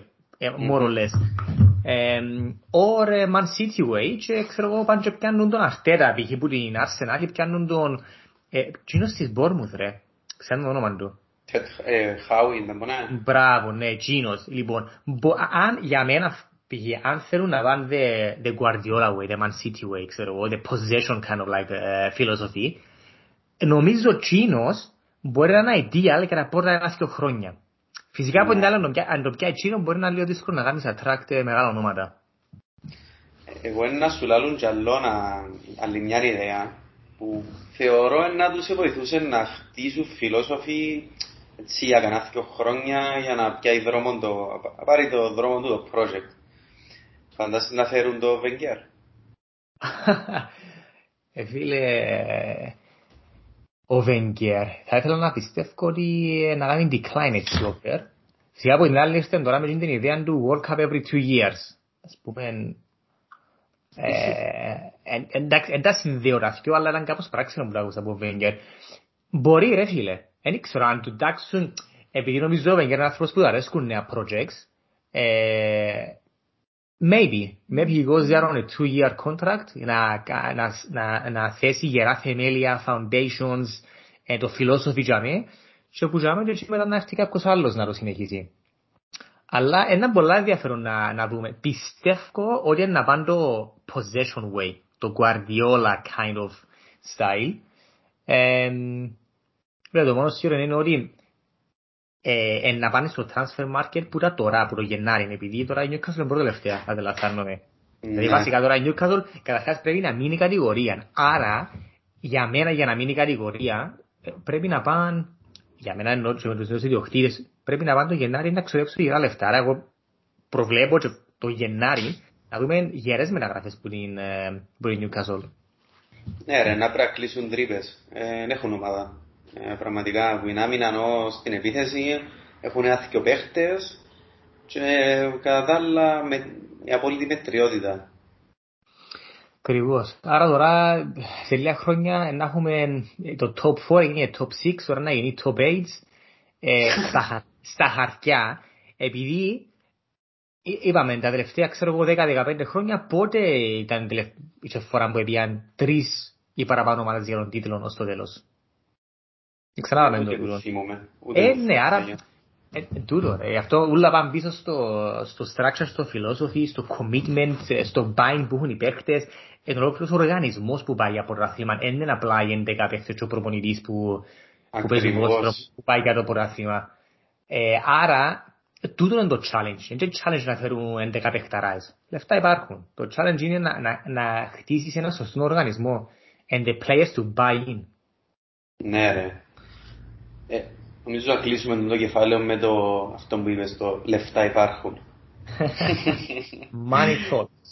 more or less. Um, or uh, Man City way, και ξέρω εγώ πάνε και πιάνουν τον Αρτέτα, π.χ. που την Arsenal, και πιάνουν τον... Τι είναι στις Bournemouth ρε, ξέρω το όνομα του. Χάουιν, δεν μπορεί να είναι. Μπράβο, ναι, Τζίνος. Λοιπόν, αν, για μένα, πήγε, αν θέλουν να πάνε the, the Guardiola way, the Man City way, ξέρω, the possession kind of like uh, philosophy, νομίζω ο Τζίνος μπορεί να είναι ideal και να μπορεί να είναι ένα-δύο χρόνια. Φυσικά, από την άλλη, αν το πια Τζίνο μπορεί να είναι λίγο δύσκολο να κάνεις attract μεγάλα ονόματα. Εγώ είναι να σου λάλλουν κι άλλο άλλη μια ιδέα που θεωρώ να τους βοηθούσε να χτίσουν φιλόσοφοι έτσι για κανένα δύο χρόνια για να πιάει δρόμο το, πάρει το δρόμο του το project. Φαντάζεσαι να φέρουν το Wenger. ε, φίλε, ο Wenger, θα ήθελα να πιστεύω ότι να κάνει decline έτσι ο Wenger. Φυσικά από την άλλη ήρθε τώρα με την ιδέα του World Cup every two years. Ας πούμε, εντάξει είναι δύο ραφτιό, αλλά ήταν κάπως πράξενο που άκουσα από ο Wenger. Μπορεί ρε φίλε. Δεν ξέρω αν του τάξουν, επειδή νομίζω ότι είναι άνθρωπος που αρέσκουν νέα projects, ε, maybe, maybe he goes there on a two-year contract, να, να, να, να θέσει γερά θεμέλια, foundations, ε, το philosophy για μέ, και όπου για μέ, και μετά να έρθει κάποιος άλλος να το συνεχίσει. Αλλά ένα πολλά ενδιαφέρον να, να δούμε. Πιστεύω ότι είναι να πάνε το possession way, το Guardiola kind of style. Ε, βέβαια το μόνο σίγουρο είναι ότι ε, ε, να πάνε στο transfer market που ήταν τώρα, που το Γενάρη, επειδή τώρα η Newcastle είναι πρώτα τελευταία, θα τελαθάνομαι. Ναι. Δηλαδή βασικά τώρα η Newcastle καταρχάς πρέπει να μείνει κατηγορία. Άρα για μένα για να μείνει κατηγορία πρέπει να πάνε, για μένα εννοώ με τους νέους ιδιοκτήτες, πρέπει να πάνε το Γενάρη να ξοδέψουν γερά λεφτά. Άρα εγώ προβλέπω και το Γενάρη να δούμε γερές μεταγραφές που είναι η Newcastle. Ναι ρε, να πρέπει να κλείσουν τρύπες. Δεν έχουν ομάδα. Ε, πραγματικά που είναι άμυνα ενώ στην επίθεση έχουν άθικιο παίχτες και κατά τα άλλα με, με απόλυτη μετριότητα. Ακριβώς. Άρα τώρα σε λίγα χρόνια να έχουμε το top φορ, είναι top six, τώρα να γίνει top eight ε, στα, στα χαρτιά, επειδή είπαμε τα τελευταία ξέρω εγώ δέκα με δεκαπέντε χρόνια πότε ήταν η φορά που έπιαν τρεις ή παραπάνω ομάδες για τον τίτλο ως το τέλος. Ξαναλαμβάνω το τούτο. Ε, ναι, άρα τούτο. Αυτό όλα πάμε πίσω στο structure, στο philosophy, στο commitment, στο buying που έχουν οι παίκτες. Είναι ολόκληρος οργανισμός που πάει από το πρωτάθλημα. Δεν είναι απλά οι έντεκα παίκτες και ο προπονητής που παίζει που πάει για το πρωτάθλημα. Άρα, τούτο είναι το challenge. Είναι το challenge να φέρουν έντεκα παίκτες. Λεφτά υπάρχουν. Το challenge είναι να χτίσεις ένα σωστό οργανισμό. And the players to buy in. Ναι ρε. Ε, νομίζω να κλείσουμε με το κεφάλαιο με το, αυτό που είπες, το λεφτά υπάρχουν. Money talks.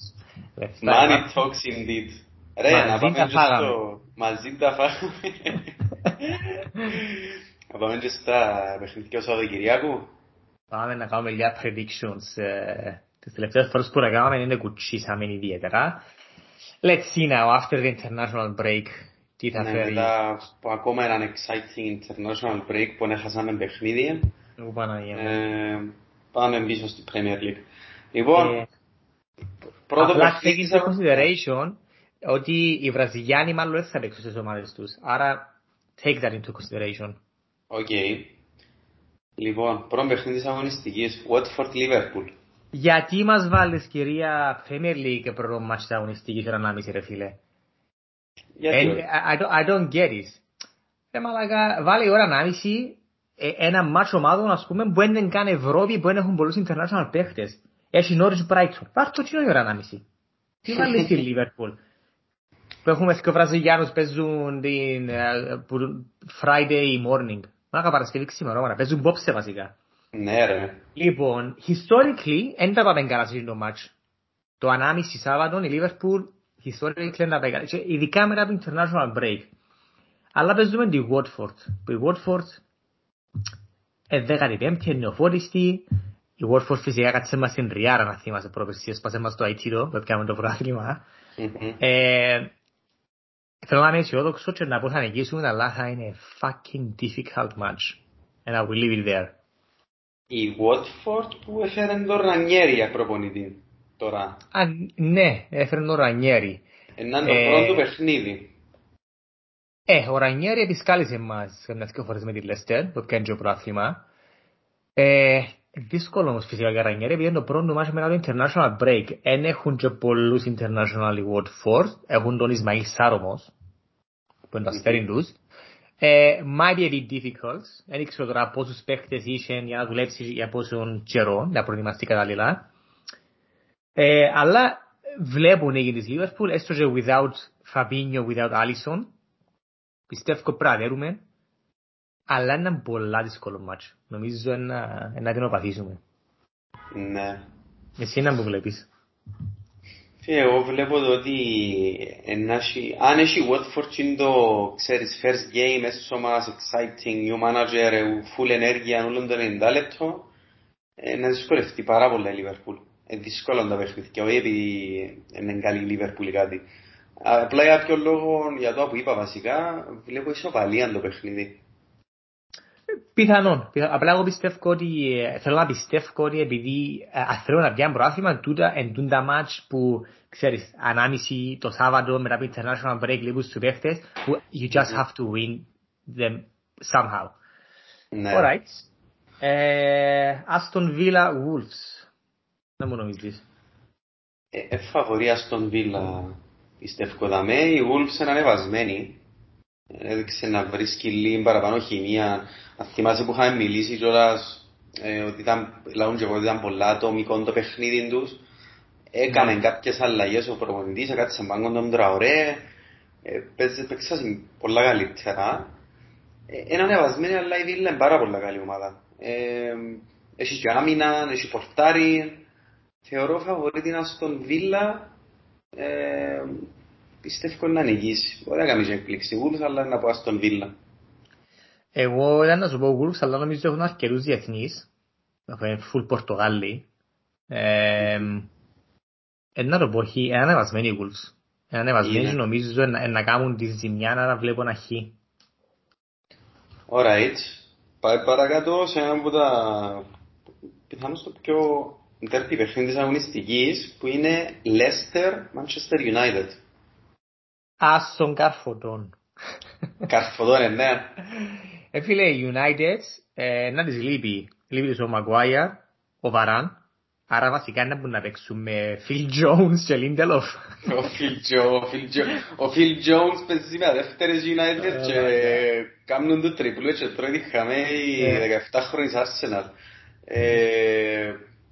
Money talks indeed. Ρε, μαζί να πάμε και στο... Μαζί τα φάγαμε. Να πάμε και στα παιχνίδια Σαββατοκυριακού. Πάμε να κάνουμε λίγα predictions. Τις τελευταίες φορές που να κάνουμε είναι κουτσίσαμε ιδιαίτερα. Let's see now, after the international break. Ναι, μετά από ακόμα έναν exciting international break που έχασαμε παιχνίδια, ε, πάμε πίσω στη Premier League. Λοιπόν, ε, πρώτο παιχνίδι... Απλά consideration ότι οι Βραζιλιάνοι μάλλον δεν θα παίξουν στις ομάδες τους, άρα take that into consideration. Οκ. Okay. Λοιπόν, πρώτο παιχνίδι της αγωνιστικής, Watford Liverpool. Γιατί μας βάλεις κυρία Premier League πρώτο μάτσι της αγωνιστικής ενάμιση ρε φίλε. And I don't, I don't get it. Βάλε η ώρα ανάμιση ένα μάτσο ομάδων ας πούμε που δεν κάνει Ευρώπη, που δεν έχουν πολλούς international παίχτες. Έχει Norwich Brighton. Πάρ' το κοινό η ώρα ανάμιση. Τι βάλει στη Liverpool. Που έχουμε και ο Βραζιλιάνος παίζουν την Friday morning. Μάκα Παρασκευή ξημερώματα. Παίζουν πόψε βασικά. Ναι ρε. Λοιπόν, historically, δεν τα πάμε καλά στο μάτσο. Το ανάμιση Σάββατον η Liverpool ειδικά μετά το international break. Αλλά παίζουμε τη Watford. Η Watford δεκαπέμπτη είναι νεοφόριστη. Η Watford φυσικά κάτσε μας στην Ριάρα να θυμάσαι προπερσίες. Πάσε μας το αιτήριο που έπιαμε το πρωτάθλημα. Θέλω να είμαι αισιόδοξο και να πω θα νικήσουμε, αλλά θα είναι fucking difficult match. And I will leave it there. Η Watford που έφερε τον Ρανιέρι για προπονητή. Τώρα. Α, ναι, έφερε τον Ρανιέρι. Έναν το πρώτο παιχνίδι. Ε, ο Ρανιέρι επισκάλισε μας κάποιες φορές με τη Λέστερ, που έκανε το πρόθυμα. Ε, δύσκολο όμως φυσικά για Ρανιέρι, επειδή είναι το πρώτο μάτσο μετά το international break. Εν έχουν και πολλούς international Watford, έχουν τον Ισμαήλ Σάρωμος, που είναι το αστέρι τους. Ε, might be a bit difficult. Δεν ξέρω τώρα πόσους παίχτες είχαν για να δουλέψει για πόσον καιρό, να προετοιμαστεί κατάλληλα. Ε, αλλά βλέπουν έγινε της Liverpool, έστω και without Fabinho, without Alisson. Πιστεύω πραδέρουμε, αλλά είναι ένα πολλά δύσκολο μάτσο. Νομίζω να, να την οπαθήσουμε. Ναι. Εσύ έναν που βλέπεις. Φίλε, εγώ βλέπω ότι αν έχει Watford είναι το, ξέρεις, first game, έστω μας exciting, new manager, full ενέργεια, όλων των ενενήντα λεπτό, να δυσκολευτεί πάρα πολλά η Liverpool. Είναι δύσκολο να τα παιχνίδια, όχι επειδή είναι καλή η Λίβερπουλ ή κάτι. Απλά για ποιο λόγο, για το που είπα βασικά, βλέπω ισοπαλία το παιχνίδι. Πιθανόν. Απλά εγώ πιστεύω ότι, θέλω να πιστεύω ότι επειδή αθρέω να πιάνε προάθλημα, τούτα εντούν τα μάτς που, ξέρεις, ανάμιση το Σάββατο μετά από international break λίγους τους παίχτες, you just have to win them somehow. Ναι. All right. Άστον Βίλα Wolves. Δεν μου νομίζεις. Εφαβορεί Άστον Βίλα. Πιστεύω δαμέ, οι Wolves είναι ανεβασμένοι. Έδειξε να βρίσκει λίγο παραπάνω χημεία. Αν θυμάσαι που είχαμε μιλήσει κιόλας ε, ότι ήταν, λαούν και εγώ, ότι ήταν πολλά ατομικό το παιχνίδι τους. Έκανε mm. κάποιες αλλαγές ο προπονητής, κάτι σαν πάγκον τον Τραωρέ. Παίξασαν πολλά καλύτερα. Είναι ανεβασμένη, αλλά η Βίλα είναι πάρα πολλά καλή ομάδα. Ε, έχει και άμυνα, έχει πορτάρι. Θεωρώ φαβορεί την Αστον Βίλα. Ε, πιστεύω να νικήσει. Ωραία να μην εκπλήξει Wolves, αλλά να πω Αστον Βίλα. Εγώ ήταν να σου πω Wolves, αλλά νομίζω έχουν αρκετούς διεθνείς. Φουλ Πορτογάλοι. Ένα το πω, είναι ανεβασμένοι οι Wolves. Είναι ανεβασμένοι, νομίζω να κάνουν τη ζημιά να βλέπω να χει. Ωραία, έτσι. Πάει παρακάτω σε ένα από τα πιθανώς το πιο τέρπι παιχνίδι της αγωνιστικής που είναι Leicester Manchester United. Ας τον καρφωτών. Καρφωτών, ναι. Ε, φίλε, η United ε, να της λείπει. Λείπει της ο Maguire, ο Βαράν. Άρα βασικά να μπορούν να παίξουν με Phil Jones και Lindelof. Ο Phil Jones, ο Phil Jones παίζει με δεύτερες United και κάνουν το τριπλό και τρώει τη χαμένη δεκαεπτάχρονης Arsenal.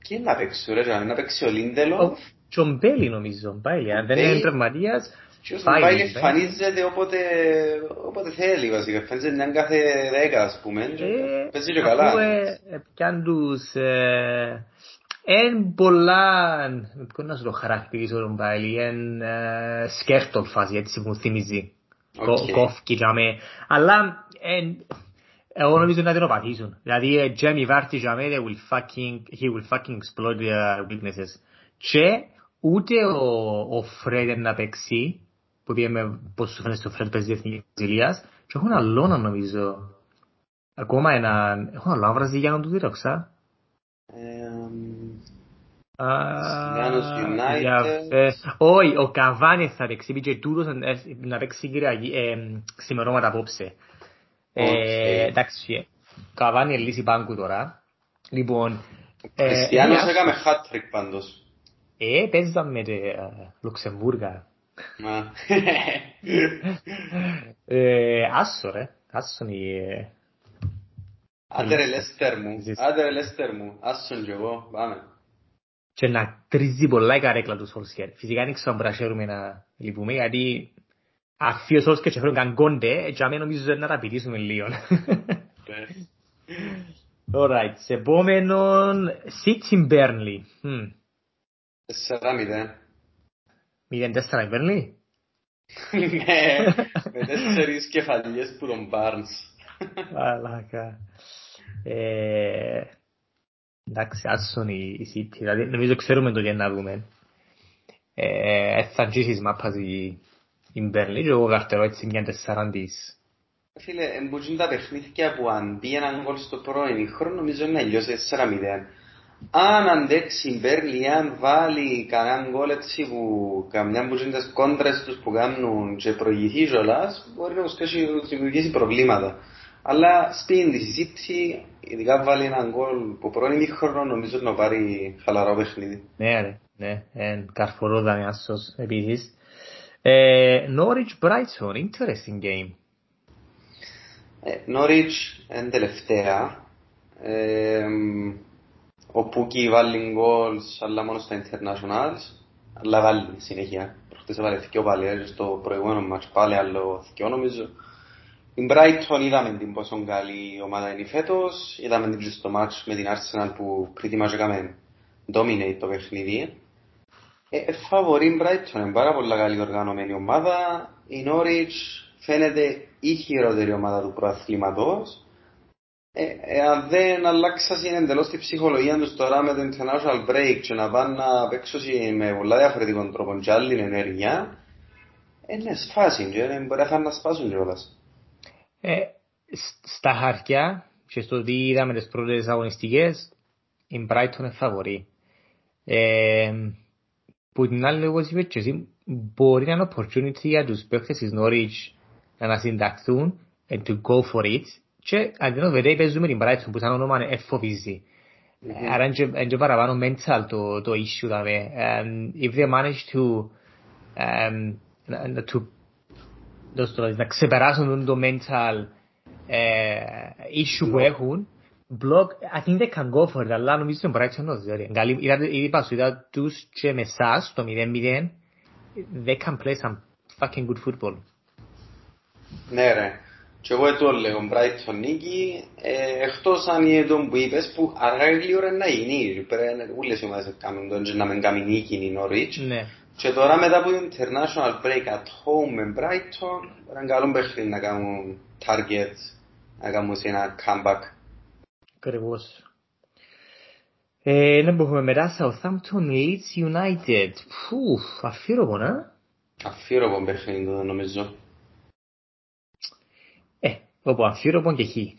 Κι είναι να παίξουν ρε, να παίξει ο Lindelof. Και ο Μπέλη νομίζω, δεν είναι τραυματίας. Και ο Μπέλη εμφανίζεται όποτε θέλει βασικά, εμφανίζεται έναν κάθε δέκα ας πούμε. Παίζει και καλά. Πιάν τους... Εν πολλά, ποιο να σου το χαρακτηρίζω τον Μπάιλι, εν ε, σκέφτον φάση, έτσι μου θυμίζει, okay. κόφκι γαμε, αλλά εν, εγώ νομίζω να την οπαθήσουν, δηλαδή Jamie Vardy γαμε, he will fucking explode their weaknesses. Και ούτε ο, ο Φρέντ να παίξει, που πήγαμε πώς σου φαίνεται ο Φρέντ παίζει διεθνικής Βραζιλίας, και έχουν αλλόνα νομίζω, ακόμα έναν, έχουν αλλόνα βραζιλιάνο του δίραξα. Όχι, ο Καβάνη θα παίξει, πήγε τούτος να παίξει ξημερώματα απόψε. Εντάξει, Καβάνη λύσει πάγκου τώρα. Λοιπόν, Χριστιανός έκαμε χάτρικ πάντως. Ε, παίζαμε με Λουξεμβούργα. Άσο ρε, άσον η... Άντερε Λέστερ μου, άντερε Λέστερ μου, άσον κι εγώ, πάμε. Και να τρίζει πολλά η καρέκλα του Solskjaer. Φυσικά δεν ξέρω αν πρασέρουμε να λυπούμε, γιατί αφού ο Solskjaer και φέρουν καγκόντε, και αμέσως νομίζω να τα πητήσουμε λίγο. Ωραία, σε επόμενον, City Burnley. τέσσερα μηδέν. μηδέν τέσσερα η Burnley? Ναι, με τέσσερις κεφαλιές που τον Barnes. Μαλάκα. Εντάξει, άσον η City, δηλαδή νομίζω ξέρουμε το και να δούμε. Έθαν γύσεις μάπας η Μπέρλη και εγώ καρτερώ έτσι μια τεσσαραντής. Φίλε, εμπούτζουν τα παιχνίδια που αντί έναν γκολ στο πρώην χρόνο νομίζω να λιώσει τέσσερα μηδέν. Αν αντέξει η Μπέρλη, αν βάλει κανέναν γκολ έτσι που καμιά μπούτζουν τις κόντρες τους που κάνουν και προηγηθεί κιόλας, μπορεί να δημιουργήσει προβλήματα. Αλλά σπίτι της City, ειδικά βάλει έναν γκολ που πρώην ημίχρονο, νομίζω να πάρει χαλαρό παιχνίδι. Ναι, ναι, καρφορό ήταν άσως επίσης. Norwich Brighton, interesting game. Norwich είναι τελευταία. Ο Πούκι βάλει γκολ, αλλά μόνο στα Internationals. Αλλά βάλει συνέχεια. Προχτές βάλει δυο πάλι, στο προηγούμενο μας πάλι άλλο δυο νομίζω. Την Brighton είδαμε την πόσο καλή ομάδα είναι φέτος, είδαμε την στο μάτσο με την Arsenal που πρίτιμα έκαμε dominate το παιχνίδι. Φαβορεί Brighton, είναι πάρα πολύ καλή οργανωμένη ομάδα. Η Norwich φαίνεται η χειρότερη ομάδα του προαθλήματος. Ε, εάν δεν αλλάξασαν εντελώς τη ψυχολογία τους τώρα με το international break και να πάνε να παίξουν με πολλά διαφορετικών τρόπων και άλλη ενέργεια, είναι σφάσιν και δεν μπορεί να σπάσουν κιόλας. Ε, στα χαρτιά και στο τι είδαμε τις πρώτες αγωνιστικές η Brighton είναι φαβορή ε, που την άλλη όπως είπες και εσύ μπορεί να είναι opportunity για τους παίκτες της Norwich να συνταχθούν and to go for it Και αν δεν το βερέει παίζουμε την Brighton που σαν όνομα εφοβίζει. Άρα είναι και παραπάνω mental το issue. If they manage to να ξεπεράσουν το mental issue που έχουν, I think they can go for it, αλλά νομίζω στην Brighton όχι. Είπα σου, είδα τους και με εσάς, το μηδέν μηδέν, they can play some fucking good football. Ναι ρε. Και εγώ το λέγω Brighton νίκη, εκτός αν είναι τον που είπες που αργά ή γλύωρα να γίνει. Ούλες είμαστε να μην κάνουν νίκη η Norwich. Και τώρα μετά που είναι international break at home με Brighton, είναι καλό παιχνίδι να κάνουν targets, να κάνουν ένα comeback. Ακριβώς. Να μπούμε μετά Southampton Leeds United. Φουφ, αφήρωμο να. Αφήρωμο παιχνίδι νομίζω. Όπου αφήρωπον και χει.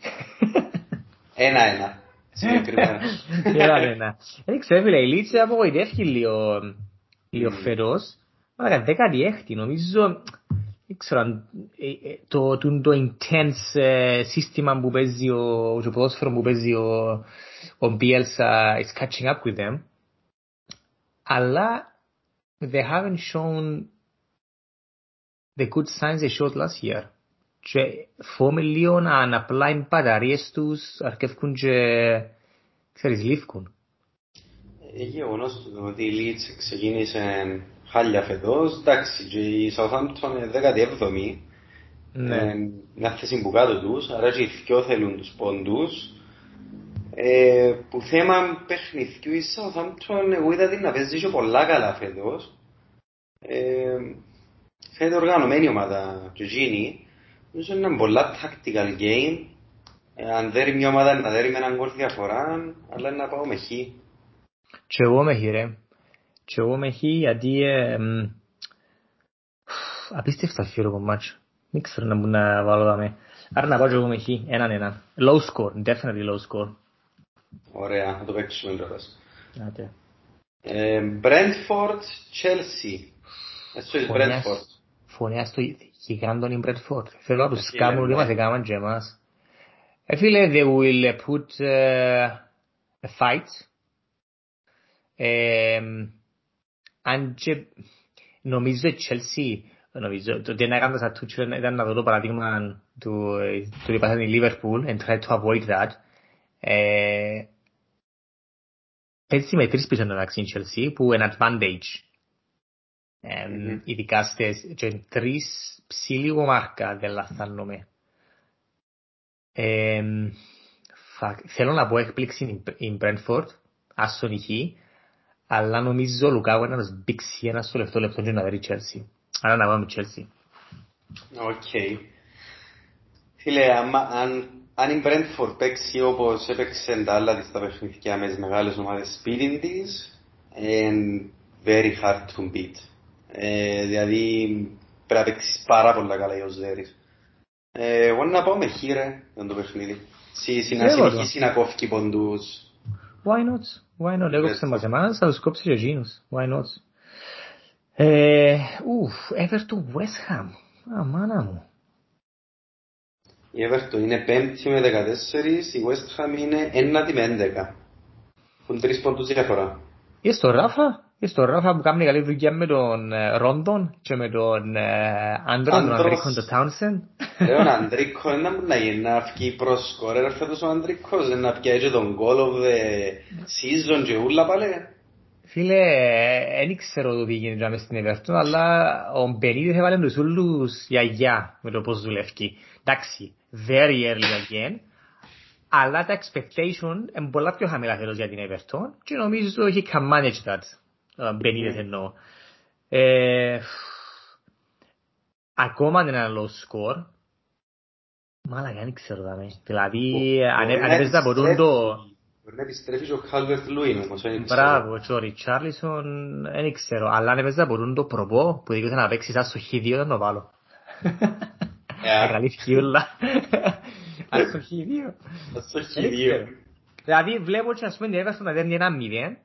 Ένα-ένα. Συγκεκριμένα. Ένα-ένα. Δεν ξέρω, η Λίτση απογοητεύχει λίγο φερός. Αλλά δεκάτη έκτη, νομίζω, δεν ξέρω, το intense σύστημα που παίζει, το ποδόσφαιρο που παίζει ο Μπιέλσα is catching up with them. Αλλά they haven't shown the good signs they showed last year. Και φοβάμαι λίγο να αναπλάει οι μπαταρίες τους, αρκεύκουν και, ξέρεις, λήφκουν. Γεγονός ότι η Leeds ξεκίνησε χάλια φετός, εντάξει, και η Southampton είναι δέκατη έβδομη, μια θέση που κάτω τους, άρα και οι δυο θέλουν τους πόντους. Ε, που θέμα παιχνιδιού η Southampton, εγώ είδα την να παίζει και πολλά καλά φετός. Ε, φαίνεται οργανωμένη ομάδα και γίνει. Νομίζω είναι ένα πολλά tactical game. Αν δέρει μια ομάδα να δέρει με έναν γκολ διαφορά, αλλά να πάω με χ. Και εγώ με χ ρε. Και εγώ με χ γιατί ε, μ, απίστευτα χειρό κομμάτσο. Δεν ξέρω να μπορούν να βάλω δάμε. Άρα να πάω και εγώ με χ. Έναν έναν. Low score. Definitely low score. Ωραία. Θα το παίξουμε τώρα. Okay. Ε, Brentford, Chelsea. Εσύ είναι Brentford. Φωνιά στο ίδιο. Γιγάντων η Brentford. Θέλω να τους κάνουν ότι μας έκαναν και εμάς. Φίλε, they will put uh, a fight. Αν και νομίζω η Chelsea, νομίζω, το τι να έκαναν σαν τούτσο ήταν να δω το παραδείγμα του ότι πάθαν η Liverpool and try to avoid that. Πέτσε με τρεις πίσω εντάξει η Chelsea που είναι advantage. Ειδικά στις τρεις ψηλίγο μάρκα δεν λαθάνομαι. Θέλω να πω έκπληξη in Brentford, άσον ηχή, αλλά νομίζω ο Λουκάκου να τους μπήξει ένα στο λεπτό λεπτό και να δει Chelsea. Άρα να πάμε Chelsea. Οκ. Φίλε, αν η Brentford παίξει όπως έπαιξε τα άλλα της τα παιχνιδιά με τις μεγάλες ομάδες σπίτι της, είναι very hard to beat. Ε, δηλαδή πρέπει να παίξεις πάρα πολλά καλά για τους δέρεις. Ε, εγώ να πάω με χείρε για το παιχνίδι. Να συνεχίσει να κόφει ποντούς. Why not? Why not? Έκοψε μας εμάς, θα τους κόψει και εκείνους. Why not? Ε, ουφ, Everton West Ham. Αμάνα μου. Η Everton είναι πέμπτη με δεκατέσσερις, η West Ham είναι ένατη με έντεκα. Έχουν τρεις ποντούς διαφορά. Είσαι το Ράφα? Είσαι το Ράφα που κάνει καλή δουλειά με τον Ρόντον και με τον Άντρον, τον Ανδρίκον, τον Τάουνσεν. Ρε ο Ανδρίκον είναι να γίνει να βγει προς σκορέρα φέτος ο Ανδρίκος, να πιάζει τον goal of the season και ούλα πάλι. Φίλε, δεν ξέρω το τι γίνεται μες στην Everton, αλλά ο Μπενίδης έβαλε τους ούλους γιαγιά με το πώς δουλεύει. Εντάξει, very early again. Αλλά τα expectation είναι πολλά πιο χαμηλά φέτος για την Everton και νομίζω he can manage that. Μπενίδες εννοώ. Ακόμα είναι ένα low score. Μάλακα, δεν ξέρω δάμε. Δηλαδή, αν θα μπορούν το... Μπορεί να επιστρέφει ο Calvert-Lewin όμως. Μπράβο, και ο Ριτσάρλισον, δεν ξέρω. Αλλά αν θα μπορούν το προβώ, που δείχνει να παίξει σαν στο χίδιο, δεν το βάλω. Αγαλήθηκε όλα. Σαν στο χίδιο. Σαν στο χίδιο. Δηλαδή, βλέπω και ας πούμε, έβασαν να δέρνει ένα μηδέν.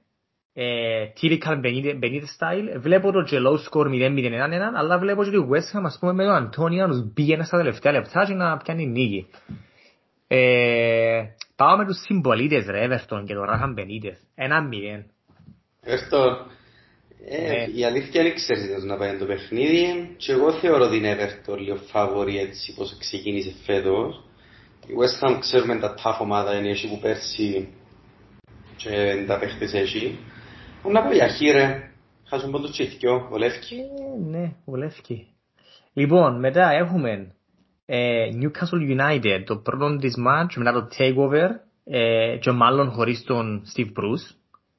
Typical Benitez style, βλέπω το low score μηδέν μηδέν ένα ένα, αλλά βλέπω και το West Ham, ας πούμε, με τον Αντώνιο να τους μπει ένα στα τελευταία λεπτά και να πιάνει νίκη. Ε, πάω με τους συμπολίτες ρε, Everton και το Ράχαν Μπενίτες. Ένα μηδέν. Everton, ε, ε. η αλήθεια είναι ξέρετε να πάει το παιχνίδι και εγώ θεωρώ την Everton λίγο φαβορή έτσι πως ξεκίνησε φέτος. Η West Ham ξέρουμε τα tough ομάδα είναι εσύ που πέρσι και τα παίχτες εσύ. Να πάει αρχή ρε, χάσουν πόντο τσιθκιό, βολεύκη. Ε, ναι, βολεύκη. Λοιπόν, μετά έχουμε ε, Newcastle United, το πρώτο της μάτς, μετά το takeover ε, και μάλλον χωρίς τον Steve Bruce,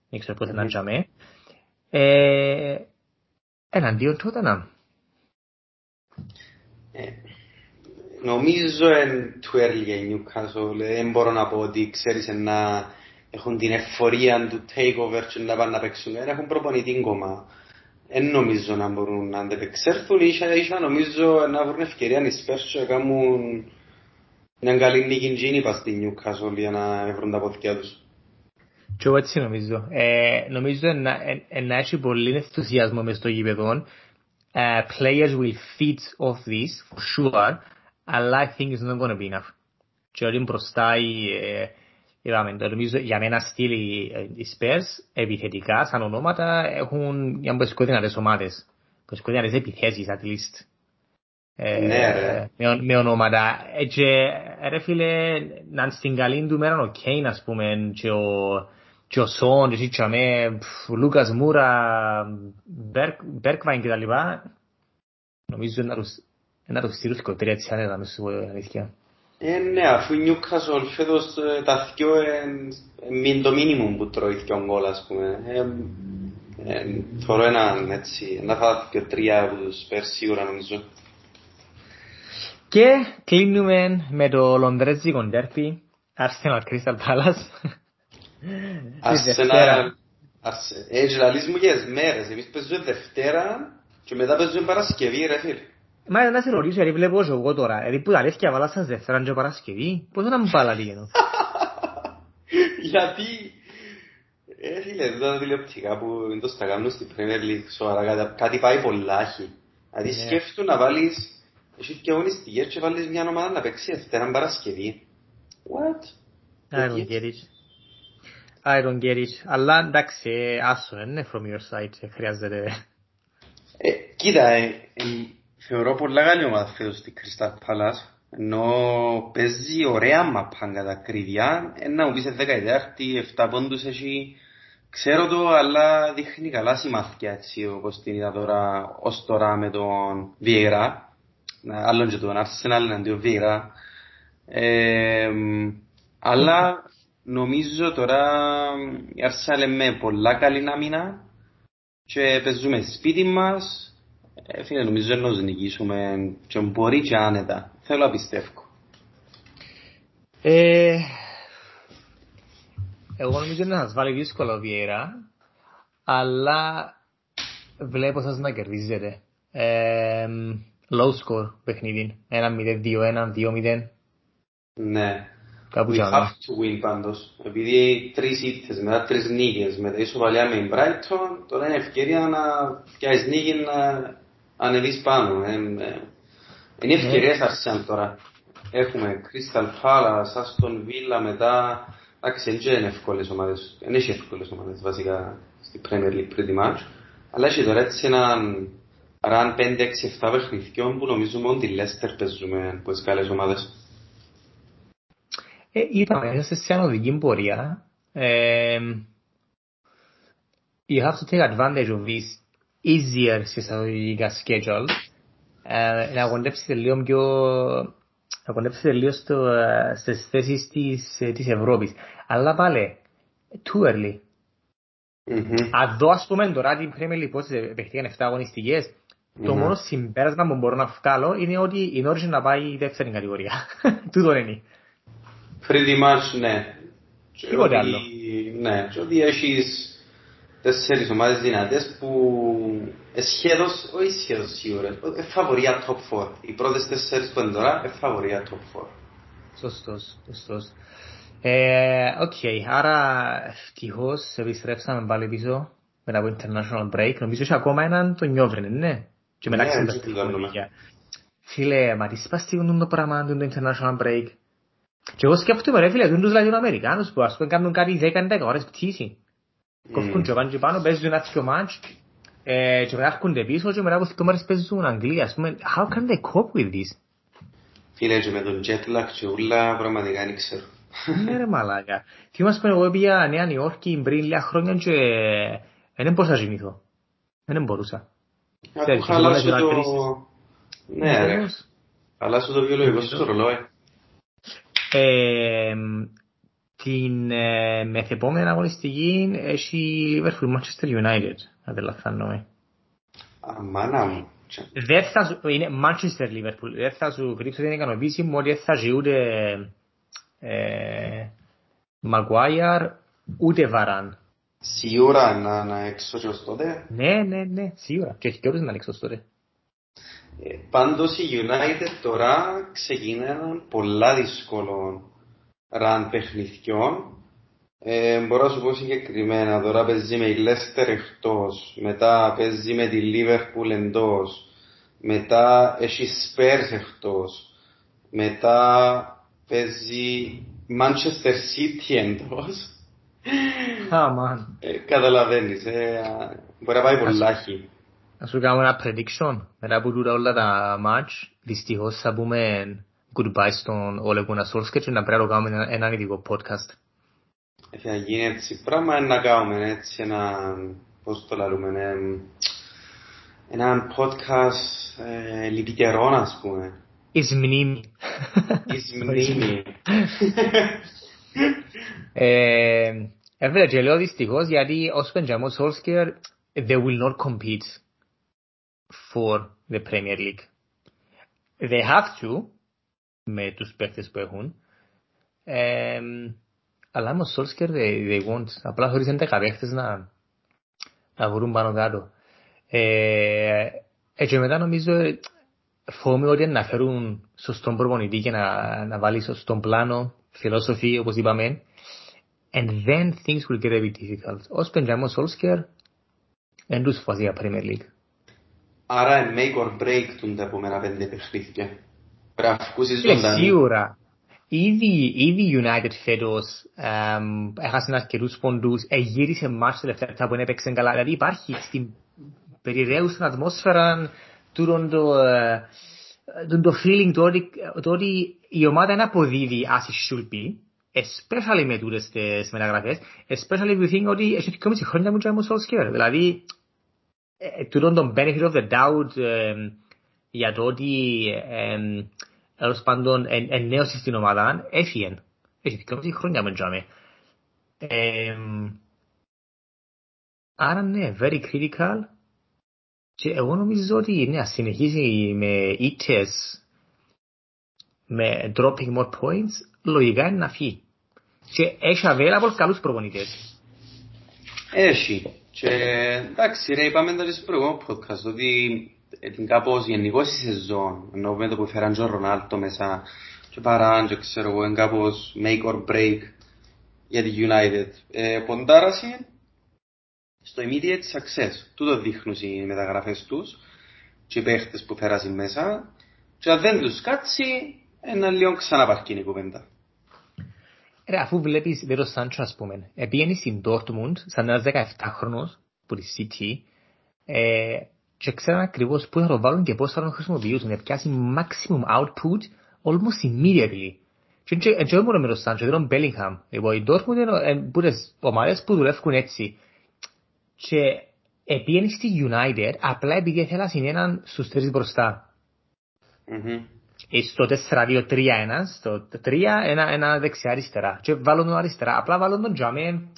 δεν ξέρω πώς θα να τζαμε. Εναντίον τότε να. Νομίζω εν του έρλια η Newcastle, δεν μπορώ να πω ότι ξέρεις να έχουν την ευφορία του takeover και να πάνε να παίξουν, έχουν προπονητή κόμμα. Εν νομίζω να μπορούν να αντεπεξέλθουν, ίσα νομίζω να βρουν ευκαιρία να εισπέρσουν και να κάνουν μια καλή νίκη γίνει πας στη Newcastle για να βρουν τα ποδιά τους. Και εγώ έτσι νομίζω. Ε, νομίζω να, ε, να έχει πολύ ενθουσιασμό μες στο γήπεδο. Uh, players will feed off this, for sure, αλλά I think it's not going to be enough. Και όλοι μπροστά ε, νομίζω για μένα στυλ οι Spurs επιθετικά σαν ονόματα έχουν για μπεσκοδυναρές ομάδες, μπεσκοδυναρές επιθέσεις at least με ονόματα και ρε φίλε να στην καλή του μέρα ο Κέιν ας πούμε και ο Σον ο Λούκας Μούρα Μπέρκβαϊν κτλ νομίζω να τους στείλουν κοτρία της άνερα μέσα στην αλήθεια. Ε, ναι, αφού η Newcastle φέτος τα δυο είναι το μήνυμο που τρώει δυο γκολ, ας πούμε. Θωρώ έναν έτσι, να φάω δυο τρία από τους Spurs σίγουρα νομίζω. Και κλείνουμε με το λονδρέζικο ντέρμπι, Arsenal Crystal Palace. Arsenal, έτσι λαλίζουμε για τις μέρες, εμείς παίζουμε Δευτέρα και μετά παίζουμε Παρασκευή ρε φίλε. Μα να σε ρωτήσω, γιατί βλέπω όσο εγώ τώρα, γιατί που τα λες και αβαλάς σας Δευτέραν και Παρασκευή, πώς να μου πάλα λίγο. Γιατί, ε, φίλε, εδώ τα τηλεοπτικά που είναι το σταγάμνο στην Premier League, σοβαρά, κάτι πάει πολλάχι. Δηλαδή σκέφτου να βάλεις, εσύ και αγωνιστικές και βάλεις μια ομάδα να παίξει Δευτέραν Παρασκευή. What? I don't get it. I don't get it. Αλλά εντάξει, άσο, είναι from your side, χρειάζεται. Κοίτα, θεωρώ πολλά καλή ομάδα φέτος στη Crystal Palace, ενώ παίζει ωραία μαπάν κατά κρίδια, να μου πεις δεκατέσσερα εφτά πόντους έχει, ξέρω το, αλλά δείχνει καλά συμμαθηκιά έτσι όπως την είδα τώρα, ως τώρα με τον Vieira, άλλον και τον Arsenal, αντίον Vieira, ε, αλλά νομίζω τώρα η Arsenal με πολλά καλή άμυνα και παίζουμε σπίτι μας. Φίλε, νομίζω να τους νικήσουμε και μπορεί και άνετα. Θέλω να πιστεύω. Ε, εγώ νομίζω να σας βάλει δύσκολα ο Vieira, αλλά βλέπω σας να κερδίζετε. Ε, low score παιχνίδι. ένα μηδέν, δύο ένα, δύο μηδέν. Ναι. Κάπου we have to win πάντως. Επειδή τρεις ήττες, μετά τρεις νίκες, μετά ισοπαλιά με την Brighton, τώρα είναι ευκαιρία να πιάσεις νίκη να ανεβείς πάνω. Ε, ε, είναι ευκαιρίες αρχίσαν τώρα. Έχουμε Crystal Palace, Aston Villa, μετά... Εντάξει, δεν είναι εύκολες ομάδες. Δεν έχει εύκολες ομάδες βασικά στη Premier League πριν τη μάτς. Αλλά έχει τώρα έτσι έναν run πέντε έξι εφτά παιχνιδιών που νομίζουμε ότι Leicester παίζουμε πολλές καλές ομάδες. Ε, είπαμε, είμαστε σε ανωδική πορεία. Ε, you have to take advantage of this easier συστατολογικά schedule. Ε, να κοντέψετε λίγο πιο, να κοντέψετε λίγο στο, στις θέσεις της, της Ευρώπης. Αλλά πάλι, too early. Mm-hmm. Εδώ ας πούμε τώρα την Premier League πώς επεχτήκαν εφτά αγωνιστικές. Mm-hmm. Το μόνο συμπέρασμα που μπορώ να βγάλω είναι ότι η Norwich να πάει η δεύτερη κατηγορία. Τούτο είναι. Pretty much, ναι. Τίποτε άλλο. Ναι, και ότι έχεις τέσσερις ομάδες δυνατές που σχεδόν, όχι σχεδόν σίγουρα, εφαβορία top φορ. Οι πρώτες τέσσερις που είναι τώρα, εφαβορία top φορ. Σωστός, σωστός. Οκ, άρα ευτυχώς επιστρέψαμε πάλι πίσω μετά από international break. Νομίζω ότι ακόμα έναν τον νιώβρινε, ναι. Και μετά ξενταστήκαμε. Φίλε, μα τι σπαστήκουν το πράγμα του international break. Και εγώ σκέφτομαι ρε φίλε, τους Λατινοαμερικάνους που ας πούμε κάνουν κάτι δέκα με δέκα ώρες πτήση. Κόφκουν και πάνε και πάνω, παίζουν ένα δύο μάτς και μετά έρχονται πίσω και μετά από δύο μέρες παίζουν Αγγλία, ας πούμε. How can they cope with this? Φίλε, και με τον jetlag και ούλα πραγματικά δεν ξέρω. Ναι ρε μαλάκα. Θυμάσαι εγώ πήγα Νέα Νιόρκη πριν λίγα χρόνια και δεν μπορούσα να γυμηθώ. Δεν μπορούσα. Ναι ρε, χαλάσου το βιολογικό σου ρολόι. Ε, την ε, μεθεπόμενη αγωνιστική έχει η Liverpool Manchester United, να δεν λαθάνομαι. Αμάνα μου. Δεν θα σου, είναι Manchester Liverpool, δεν θα σου κρύψω την ικανοποίηση μου ότι δεν θα ζει ούτε ε, Maguire ούτε Varane. Σίγουρα να, να εξώσως τότε. Ναι, ναι, ναι, σίγουρα. Και έχει και όλους να εξώσως τότε. Πάντως η United τώρα ξεκίνησαν πολλά δύσκολων ραν παιχνιδιών. Ε, μπορώ να σου πω συγκεκριμένα, τώρα παίζει με η Leicester εκτός, μετά παίζει με τη Liverpool εντός, μετά έχει Spurs εκτός, μετά παίζει Manchester City εντός. Oh, ε, καταλαβαίνεις, ε, μπορεί να πάει πολλά χει. Να σου κάνουμε ένα prediction, μετά από τούτα όλα τα match, δυστυχώς θα πούμε goodbye στον Ole Gunnar Solskjaer και να πρέπει να κάνουμε έναν ειδικό podcast. Θα γίνει έτσι πράγμα, να κάνουμε έτσι ένα, πώς το λαλούμε, έναν podcast ε, λιτικερών ας πούμε. Εις μνήμη. Εις μνήμη. Έφερε και λέω δυστυχώς γιατί ως πεντζαμό Solskjaer they will not compete for the Premier League. They have to, με τους παίκτες που έχουν, um, αλλά με ο Solskjaer they, they won't. Απλά χωρίς έντεκα παίκτες να, να βρουν πάνω κάτω. Ε, και μετά νομίζω φοβούμαι ότι να φέρουν σωστόν προπονητή και να, να βάλει σωστόν πλάνο, φιλόσοφοι όπως είπαμε, and then things will get a bit difficult. Ως πεντζαμό Solskjaer δεν τους φοβάζει για Premier League. Άρα make or break του τα επόμενα πέντε παιχνίδια. Πραφκούσεις ζωντανή. Σίγουρα. Ήδη η United φέτος εμ, έχασε αρκετούς ποντούς, εγύρισε μάτς τελευταία που δεν έπαιξε καλά. Δηλαδή υπάρχει στην περιραίουσαν ατμόσφαιρα του το feeling του ότι η ομάδα είναι αποδίδει as it should be, especially με τούτες τις μεταγραφές, especially if you think ότι έχει δικόμηση χρόνια μου και όμως Solskjaer. Δηλαδή τούτον τον benefit of the doubt για το ότι έως πάντων ενέωσε στην ομάδα έφυγε. Έχει δυόμιση χρόνια με τζάμε. Άρα ναι, very critical. Και εγώ νομίζω ότι ναι, συνεχίζει με ήττες, με dropping more points, λογικά είναι να φύγει. Και έχει available καλούς προπονητές. Έχει. Και εντάξει ρε, είπαμε τώρα στο προηγούμενο podcast ότι την κάπως γενικώς η σεζόν, ενώ με το που φέραν τον Ρονάλτο μέσα και παράν και ξέρω εγώ, είναι κάπως make or break για τη United. Ε, ποντάρασε στο immediate success, τούτο δείχνουν οι μεταγραφές τους και οι παίχτες που φέρασαν μέσα και αν δεν τους κάτσει, ένα λίγο ξαναπαρκίνει η κουβέντα. Ρε, αφού βλέπεις Jadon Sancho ας πούμε, πήγαινε στην Dortmund σαν ένας δεκαεφτάχρονος που τη City ε, και ξέραν ακριβώς πού θα το βάλουν και πώς θα το χρησιμοποιήσουν. Επιάσει maximum output almost immediately. Και όχι μόνο με τον Sancho, δεν τον Bellingham. Λοιπόν, η Dortmund είναι πολλές ομάδες που δουλεύουν έτσι. Και πήγαινε στη United απλά επειδή θέλα συνέναν στους τρεις μπροστά. Mm-hmm. Στο τέσσερα δύο τρία ένα, στο τρία ένα δεξιά αριστερά. Και βάλουν τον αριστερά, απλά βάλουν τον τζαμέν,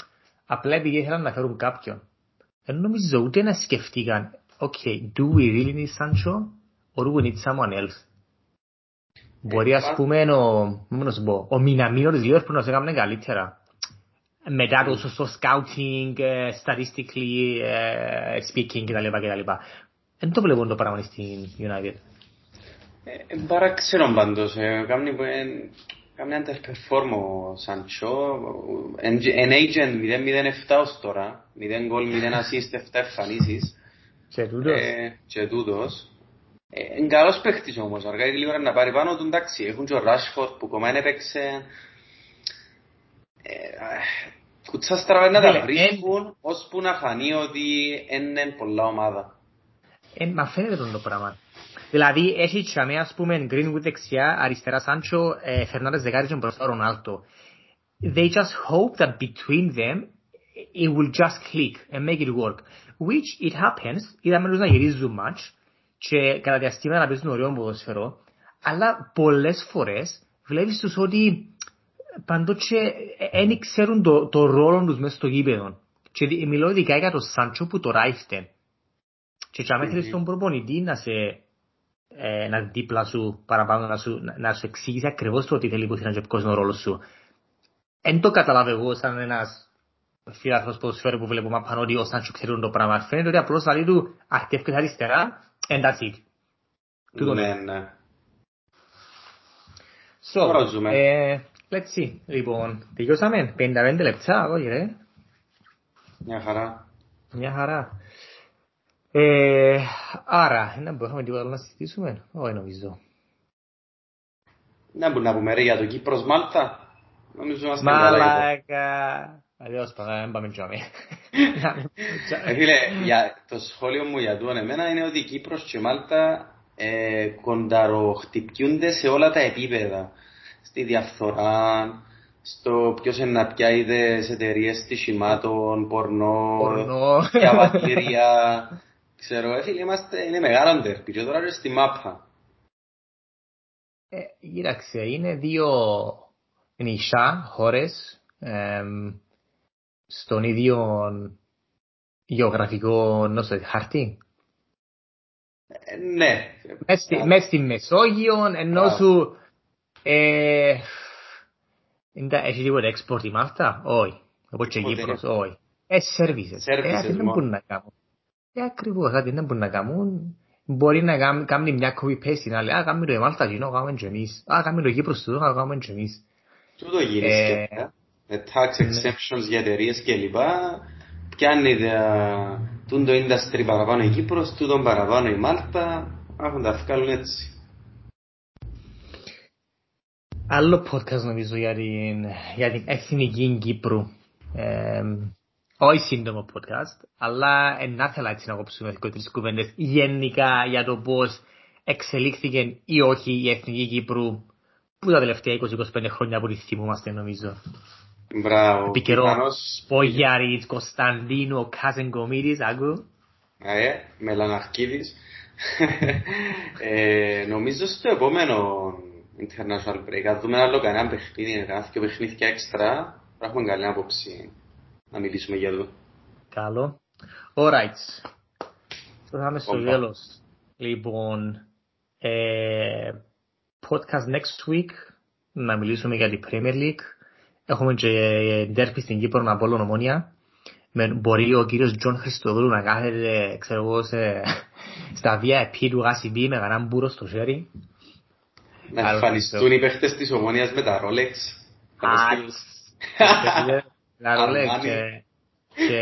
απλά επειδή ήθελαν να φέρουν κάποιον. Δεν νομίζω ούτε να σκεφτήκαν, okay, do we really need Sancho, or do we need someone else. Μπορεί ας πούμε, ο Μιναμίνο της Liverpool να σε έκαναν καλύτερα. Μετά το σωστό scouting, statistically speaking κτλ. Δεν το βλέπω το πράγμα στην United. Παρά ξέρω πάντως, κάνει αντεπερφόρμο ο Σαντσό, εν agent μηδέν μηδέν επτά ως τώρα, μηδέν γκολ, μηδέν ασίστ, επτά εμφανίσεις και τούτος. Είναι καλός παίχτης όμως, αργά ή γλίγορα να πάρει πάνω του, εντάξει, έχουν και ο Ράσφορτ που κομμάτι έπαιξε. Κουτσά στραβά να τα βρίσκουν, ώσπου να φανεί ότι είναι πολλά ομάδα. Μα φαίνεται το πράγμα. Δηλαδή, έχει τσαμία, ας πούμε, Greenwood δεξιά, αριστερά Σάντσο, Φερνάντες δεκάρις και μπροστά Ρονάλτο. They just hope that between them it will just click and make it work. Which it happens, είδαμε τους να γυρίζουν match και κατά διαστήματα να παίζουν ωραίο ποδοσφαιρό, αλλά πολλές φορές βλέπεις τους ότι παντότσε δεν ξέρουν το, το ρόλο τους μέσα στο γήπεδο. Και μιλώ ειδικά για τον Σάντσο που τώρα ήρθε. Και τσάμε θέλεις mm-hmm. τον προπονητή να σε ε, να δίπλα σου παραπάνω, να σου, να, να σου εξηγήσει ακριβώς το ότι θέλει που θέλει να παίξει τον ρόλο σου. Εν το καταλάβω εγώ σαν ένας φιλάθλος ποδοσφαίρου που βλέπουμε απάνω ότι ο Σάντσο ξέρουν το πράγμα. Φαίνεται ότι απλώς θα λέει του αρτεύκες αριστερά, and that's it. Ναι, ναι. So, ε, let's see. Λοιπόν, τελειώσαμε. πενήντα πέντε λεπτά, όχι ρε. Μια χαρά. Μια χαρά. Ε, άρα, να μπορούμε τίποτα να συζητήσουμε. Όχι νομίζω. Να μπορούμε να πούμε ρε για το Κύπρος Μάλτα. Νομίζω να στείλουμε. Μαλάκα. Αλλιώς παρά, δεν πάμε τζάμε. Φίλε, το σχόλιο μου για τούτον εμένα είναι ότι η Κύπρος και η Μάλτα ε, κονταροχτυπιούνται σε όλα τα επίπεδα. Στη διαφθορά, στο ποιος είναι να πιάει τις εταιρείες στοιχημάτων, πορνό, πορνό. Και απατήρια. Ξέρω, ε, φίλε, είμαστε, είναι μεγάλο ντέρπι και τώρα και στη μάπα. Ε, κοίταξε, είναι δύο νησιά, χώρες, ε, στον ίδιο γεωγραφικό νόσο χαρτί. Ε, ναι. Μες στη Μεσόγειο, ενώ σου... Έχει τίποτα εξπορτ η Μάλτα, όχι. Εγώ και Κύπρος, όχι. Ε, σερβίσες. Σερβίσες μόνο. Ε, ακριβώς, κάτι δεν μπορούν να κάνουν. Μπορεί να κάνουν μια copy-paste, να λέει, α, κάνουμε το η Μάλτα, κοινό, κάνουμε και εμείς. Α, κάνουμε το Κύπρος, το κάνουμε και εμείς. Του το γίνεις και tax exemptions για εταιρείες κλπ. Πιάνει το industry παραπάνω η Κύπρος, τούτον παραπάνω η Μάλτα, έχουν τα βγάλουν έτσι. Άλλο podcast νομίζω για την, για την εθνική Κύπρου. Ε, όχι σύντομο podcast, αλλά να θέλω έτσι να κόψουμε τρεις κουβέντες γενικά για το πώς εξελίχθηκε ή όχι η εθνική Κύπρου που τα τελευταία είκοσι με είκοσι πέντε χρόνια που τη θυμούμαστε νομίζω. Μπράβο. Επικαιρός, Πόγιαρης, Κωνσταντίνου, Καζενκομίδης, άκου. Ε, Μελαναρκίδης. ε, νομίζω στο επόμενο international break, αν δούμε άλλο κανένα παιχνίδι, κανένα παιχνίδια έξτρα, θα έχουμε καλή άποψη να μιλήσουμε για εδώ. Καλό. Alright. Τώρα πάμε στο τέλος. Λοιπόν, ε, podcast next week, να μιλήσουμε για την Premier League. Έχουμε και ντέρπι στην Κύπρο να πόλουν Ομόνια. Μπορεί ο κύριος John Christodoulou να κάθεται, ξέρω εγώ, σε, στα βι άι πι του Γασιμπή με κανέναν μπούρο στο χέρι. Να εμφανιστούν οι παίχτες της Ομονίας με τα Rolex. Τα Rolex και...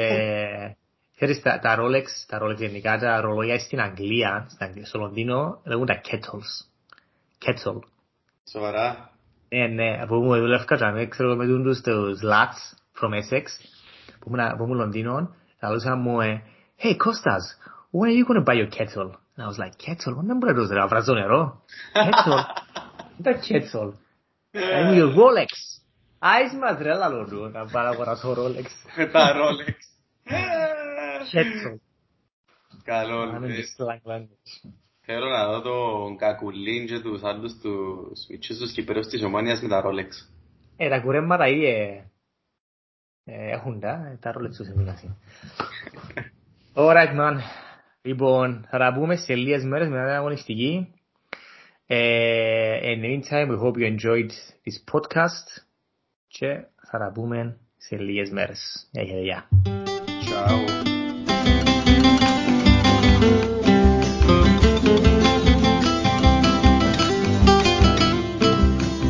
Ξέρεις, τα Rolex, τα Rolex γενικά, τα ρολόγια στην Αγγλία, στο Λονδίνο, λέγουν τα Kettles. Kettle. Σοβαρά. Ναι, ναι, που μου δουλεύκαμε, ξέρω, με τους Lats from Essex, που μου Λονδίνο, θα λούσαμε μου, «Hey, Kostas, when are you going to buy your kettle?» And I was like, «Kettle, δεν μπορεί να τους δραβράζει το νερό. Kettle, δεν τα kettle. And your Rolex. Άις μας ρε, λαλούν, να πάρω αγοράσω Rolex. Τα Rolex. Kettle. Καλό, ναι. Θέλω να δω τον Κακουλίν και τους άλλους τους μητσούς τους Κυπέριους της Ομόνιας με τα Rolex. Ε, τα κουρέμματα είναι... Έχουν τα, τα Rolex τους εμείνασαν. Ωραία, man. Λοιπόν, θα τα πούμε σε λίγες μέρες μετά την αγωνιστική. In the meantime, we hope you enjoyed this podcast. Και θα τα πούμε σε λίγες μέρες. Γεια, γεια. Ciao.